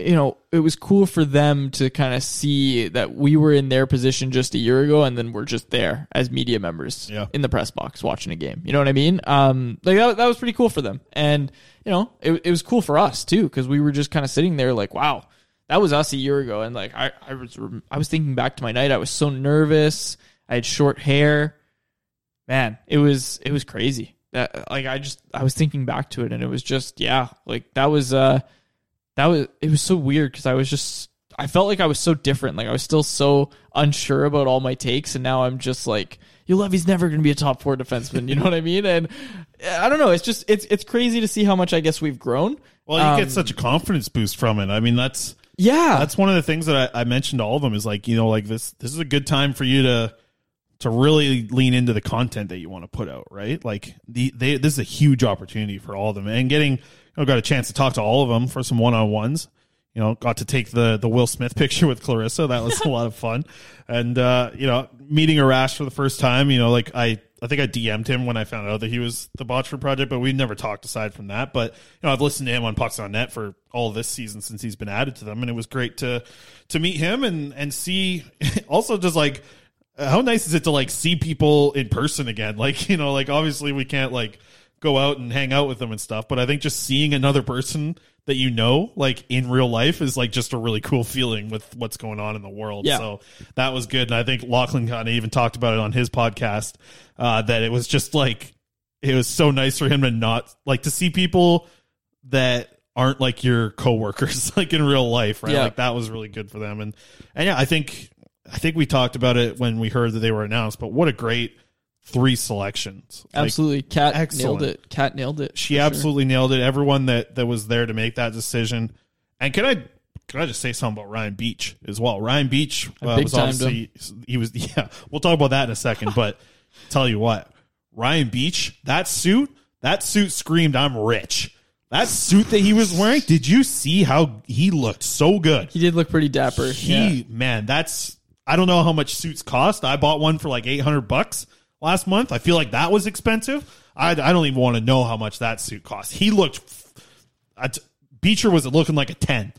you know, it was cool for them to kind of see that we were in their position just a year ago and then we're just there as media members yeah. in the press box watching a game. You know what I mean? Um, like that, that was pretty cool for them. And, you know, it, it was cool for us too, because we were just kind of sitting there like, wow, that was us a year ago. And like, I, I was, I was thinking back to my night. I was so nervous. I had short hair, man. It was, it was crazy. That like, I just, I was thinking back to it and it was just, yeah, like that was, uh, that was, it was so weird. Cause I was just, I felt like I was so different. Like I was still so unsure about all my takes. And now I'm just like, Juolevi's never going to be a top four defenseman. You know what I mean? And I don't know. It's just, it's, it's crazy to see how much I guess we've grown. Well, you um, get such a confidence boost from it. I mean, that's, yeah, that's one of the things that I, I mentioned to all of them is like, you know, like this, this is a good time for you to, to really lean into the content that you want to put out. Right. Like the, they, this is a huge opportunity for all of them and getting, you know, got a chance to talk to all of them for some one-on-ones. you know, got to take the the Will Smith picture with Clarissa. That was a lot of fun. And, uh, you know, meeting Arash for the first time, you know, like I, I think I D M'd him when I found out that he was the Botchford Project, but we never talked aside from that. But, you know, I've listened to him on Pucks on Net for all this season since he's been added to them. And it was great to, to meet him and, and see also just like, how nice is it to like see people in person again? Like, you know, like obviously we can't like go out and hang out with them and stuff, but I think just seeing another person that you know, like in real life, is like just a really cool feeling with what's going on in the world. Yeah. So that was good. And I think Lachlan kind of even talked about it on his podcast, uh, that it was just like, it was so nice for him to not like to see people that aren't like your coworkers, like in real life. Right. Yeah. Like that was really good for them. And, and yeah, I think, I think we talked about it when we heard that they were announced, but what a great three selections. Absolutely. Like, Kat excellent. nailed it. Kat nailed it. She absolutely sure. nailed it. Everyone that, that was there to make that decision. And can I can I just say something about Ryan Beach as well? Ryan Beach uh, was obviously, him. he was, yeah, we'll talk about that in a second, but tell you what, Ryan Beach, that suit, that suit screamed, I'm rich. That suit that he was wearing, did you see how he looked so good? He did look pretty dapper. He, yeah. man, that's, I don't know how much suits cost. I bought one for like eight hundred bucks last month. I feel like that was expensive. I, I don't even want to know how much that suit cost. He looked, I, Beecher was looking like a ten.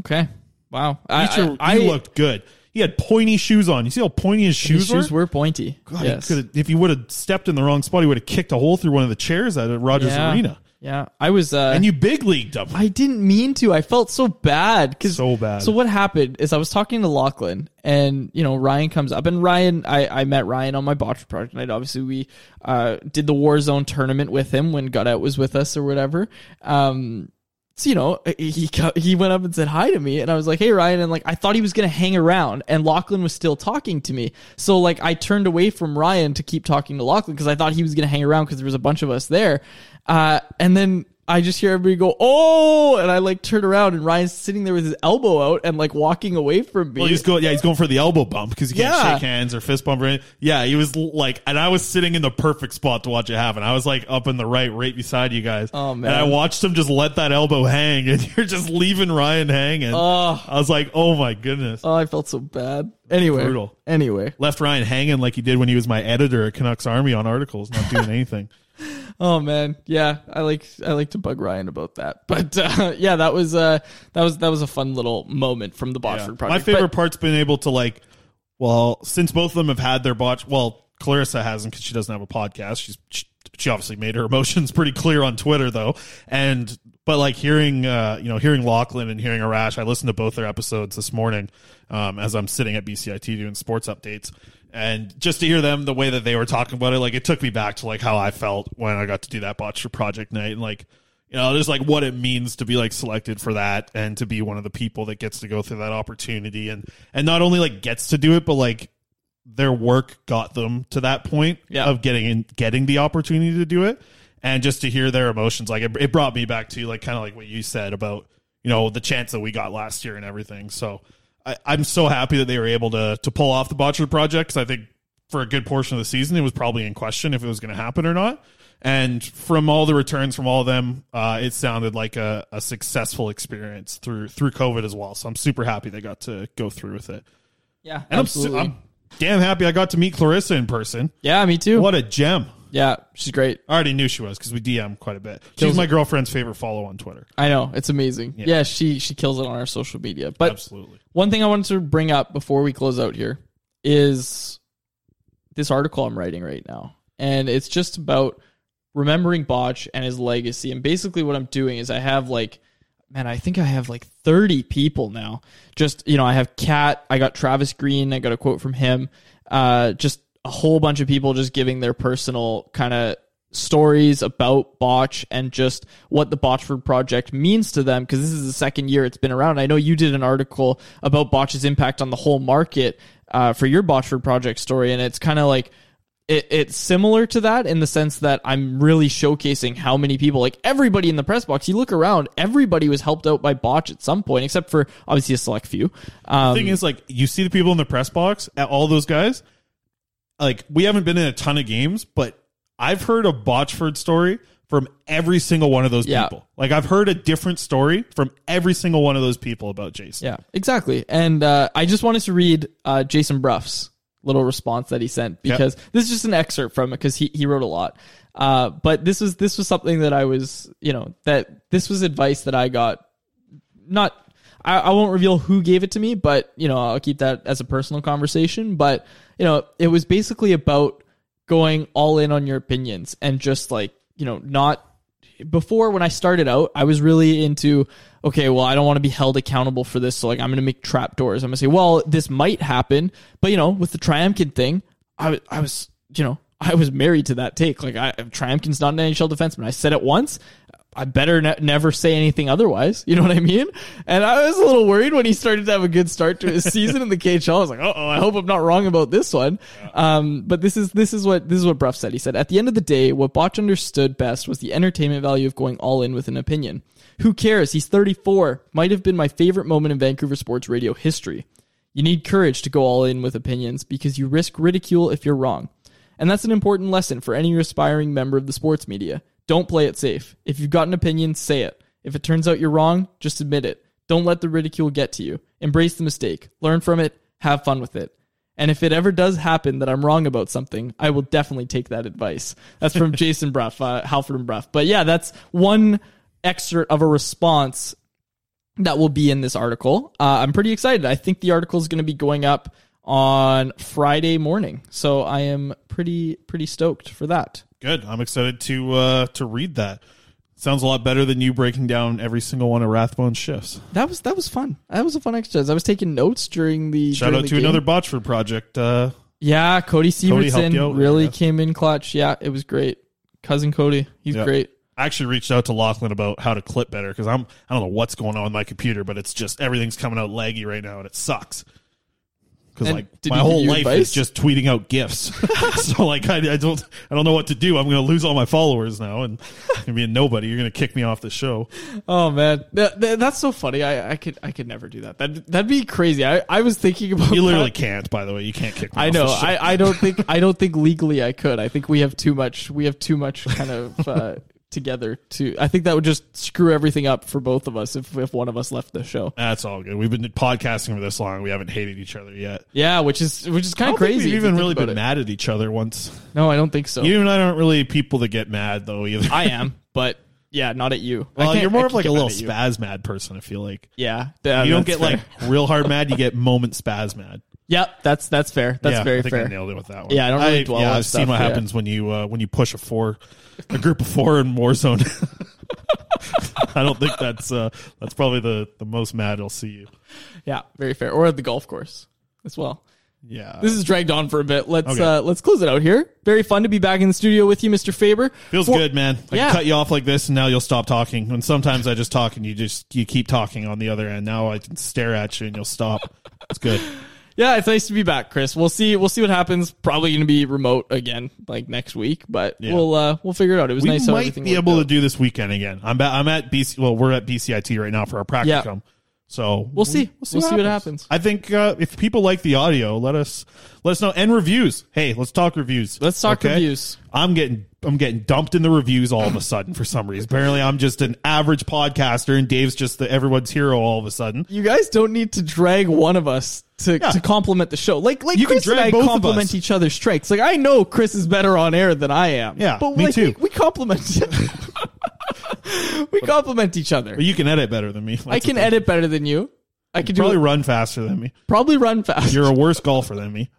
Okay. Wow. Beecher, I, I, he I, looked good. He had pointy shoes on. You see how pointy his shoes were? His shoes were pointy. God, yes. he if he would have stepped in the wrong spot, he would have kicked a hole through one of the chairs at Rogers yeah. Arena. Yeah, I was... Uh, and you big leagued up. I didn't mean to. I felt so bad. Cause, so bad. So what happened is I was talking to Lachlan and, you know, Ryan comes up. And Ryan, I, I met Ryan on my Botched Project night. Obviously, we uh, did the Warzone tournament with him when Gutout was with us or whatever. Um, so, you know, he he went up and said hi to me. And I was like, hey, Ryan. And, like, I thought he was going to hang around. And Lachlan was still talking to me. So, like, I turned away from Ryan to keep talking to Lachlan because I thought he was going to hang around because there was a bunch of us there. Uh, and then I just hear everybody go, oh, and I like turn around and Ryan's sitting there with his elbow out and like walking away from me. Well, he's going, yeah, he's going for the elbow bump because he can't yeah. shake hands or fist bump or anything. Yeah, he was like, and I was sitting in the perfect spot to watch it happen. I was like up in the right, right beside you guys. Oh, man. And I watched him just let that elbow hang and you're just leaving Ryan hanging. Oh. I was like, oh my goodness. Oh, I felt so bad. Anyway, brutal. Anyway, left Ryan hanging like he did when he was my editor at Canucks Army on articles, not doing anything. Oh man, yeah, I like I like to bug Ryan about that, but uh, yeah, that was uh, that was that was a fun little moment from the Botchford yeah. Project. My favorite but, part's been able to like, well, since both of them have had their botch, well, Clarissa hasn't because she doesn't have a podcast. She's she, she obviously made her emotions pretty clear on Twitter though, and but like hearing uh, you know hearing Lachlan and hearing Arash, I listened to both their episodes this morning um, as I'm sitting at B C I T doing sports updates. And just to hear them, the way that they were talking about it, like it took me back to like how I felt when I got to do that Botched Project night, and like you know, just like what it means to be like selected for that, and to be one of the people that gets to go through that opportunity, and and not only like gets to do it, but like their work got them to that point yeah. of getting in, getting the opportunity to do it, and just to hear their emotions, like it, it brought me back to like kind of like what you said about you know the chance that we got last year and everything, so. I, I'm so happy that they were able to to pull off the Botchford Project because I think for a good portion of the season, it was probably in question if it was going to happen or not. And from all the returns from all of them, uh, it sounded like a, a successful experience through through COVID as well. So I'm super happy they got to go through with it. Yeah, and absolutely. I'm, I'm damn happy I got to meet Clarissa in person. Yeah, me too. What a gem. Yeah, she's great. I already knew she was because we D M quite a bit. She's my girlfriend's favorite follow on Twitter. I know. It's amazing. Yeah, yeah she she kills it on our social media. But absolutely. One thing I wanted to bring up before we close out here is this article I'm writing right now. And it's just about remembering Botch and his legacy. And basically what I'm doing is I have like, man, I think I have like thirty people now. Just, you know, I have Kat. I got Travis Green. I got a quote from him. Uh, just a whole bunch of people just giving their personal kind of stories about Botch and just what the Botchford Project means to them. Cause this is the second year it's been around. I know you did an article about Botch's impact on the whole market uh, for your Botchford Project story. And it's kind of like, it, it's similar to that in the sense that I'm really showcasing how many people, like everybody in the press box, you look around, everybody was helped out by Botch at some point, except for obviously a select few. Um, the thing is like, you see the people in the press box, all those guys, like we haven't been in a ton of games, but I've heard a Botchford story from every single one of those yeah. people. Like, I've heard a different story from every single one of those people about Jason. Yeah, exactly. And uh, I just wanted to read uh, Jason Bruff's little response that he sent, because yep. this is just an excerpt from it, because he, he wrote a lot. Uh, but this was this was something that I was, you know, that this was advice that I got. Not, I, I won't reveal who gave it to me, but, you know, I'll keep that as a personal conversation. But, you know, it was basically about going all in on your opinions and just like, you know, not before when I started out, I was really into, okay, well, I don't want to be held accountable for this. So like, I'm going to make trap doors. I'm gonna say, well, this might happen, but you know, with the Triamkin thing, I, I was, you know, I was married to that take. Like I, Triamkin's not an N H L defenseman. I said it once, I better ne- never say anything otherwise. You know what I mean? And I was a little worried when he started to have a good start to his season in the K H L. I was like, uh-oh, I hope I'm not wrong about this one. Um, but this is this is what this is what Bruff said. He said, at the end of the day, what Botch understood best was the entertainment value of going all in with an opinion. Who cares? He's thirty-four. Might have been my favorite moment in Vancouver sports radio history. You need courage to go all in with opinions because you risk ridicule if you're wrong. And that's an important lesson for any aspiring member of the sports media. Don't play it safe. If you've got an opinion, say it. If it turns out you're wrong, just admit it. Don't let the ridicule get to you. Embrace the mistake. Learn from it. Have fun with it. And if it ever does happen that I'm wrong about something, I will definitely take that advice. That's from Jason Bruff, uh, Halford and Bruff. But yeah, that's one excerpt of a response that will be in this article. Uh, I'm pretty excited. I think the article is going to be going up on Friday morning. So I am pretty, pretty stoked for that. Good. I'm excited to uh, to read that. Sounds a lot better than you breaking down every single one of Rathbone's shifts. That was that was fun. That was a fun exercise. I was taking notes during the shout during out the to game. Another Botchford project. Uh, yeah, Cody Severson really yeah. came in clutch. Yeah, it was great. Cousin Cody, he's yeah. great. I actually reached out to Lachlan about how to clip better because I'm I don't know what's going on with my computer, but it's just everything's coming out laggy right now and it sucks. Because like my whole life advice? is just tweeting out GIFs, so like I, I don't I don't know what to do. I'm going to lose all my followers now, and I'm being nobody. You're going to kick me off the show. Oh man, that, that, that's so funny. I, I could I could never do that. That that'd be crazy. I, I was thinking about you literally that. Can't. By the way, you can't kick me I off know. The show. I I don't think I don't think legally I could. I think we have too much. We have too much kind of uh, together to. I think that would just screw everything up for both of us if if one of us left the show. That's all good. We've been podcasting for this long. We haven't hated each other yet. Yeah, which is which is kind of crazy. We've even really been it. mad at each other once. No, I don't think so. You and I aren't really people that get mad though either. I am, but yeah, not at you. Well, you're more of like a little spaz mad person. I feel like. Yeah, yeah you don't get fair. like real hard mad. You get moment spaz mad. Yep, that's that's fair. That's yeah, very I think fair. I nailed it with that one. Yeah, I don't really I, dwell yeah, on I've stuff. I've seen what yeah. happens when you uh, when you push a four, a group of four in Warzone. I don't think that's uh, that's probably the, the most mad I'll see you. Yeah, very fair. Or at the golf course as well. Yeah, this is dragged on for a bit. Let's okay. uh, let's close it out here. Very fun to be back in the studio with you, Mister Faber. Feels for- good, man. I yeah. can cut you off like this, and now you'll stop talking. And sometimes I just talk, and you just you keep talking on the other end. Now I can stare at you, and you'll stop. It's good. Yeah, it's nice to be back, Chris. We'll see. We'll see what happens. Probably going to be remote again, like next week. But yeah. we'll uh, we'll figure it out. It was we nice. We might how be able out. to do this weekend again. I'm ba- I'm at B C. Well, we're at B C I T right now for our practicum. Yeah. So we'll see. We'll see, we'll what, see happens. what happens. I think uh, if people like the audio, let us let us know. And reviews. Hey, let's talk reviews. Let's talk okay? reviews. I'm getting I'm getting dumped in the reviews all of a sudden for some reason. Apparently, I'm just an average podcaster, and Dave's just the everyone's hero all of a sudden. You guys don't need to drag one of us. To, yeah. to compliment the show. Like, like you Chris and I compliment each other's strengths. Like, I know Chris is better on air than I am. Yeah, but me like, too. We, we compliment We but, compliment each other. But you can edit better than me. That's I can edit better than you. I can probably do run faster than me. Probably run faster. You're a worse golfer than me. I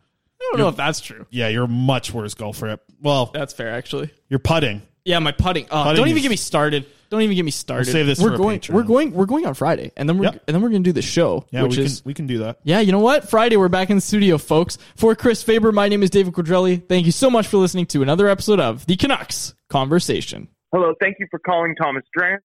don't you're, know if that's true. Yeah, you're a much worse golfer. Well, that's fair, actually. You're putting. Yeah, my putting. Oh, putting don't even is, get me started. Don't even get me started. We'll save this we're for going, a Patreon. We're going. We're going on Friday, and then we're yep. and then we're going to do the show. Yeah, which we is, can we can do that. Yeah, you know what? Friday, we're back in the studio, folks. For Chris Faber, my name is David Quadrelli. Thank you so much for listening to another episode of the Canucks Conversation. Hello, thank you for calling Thomas Drance.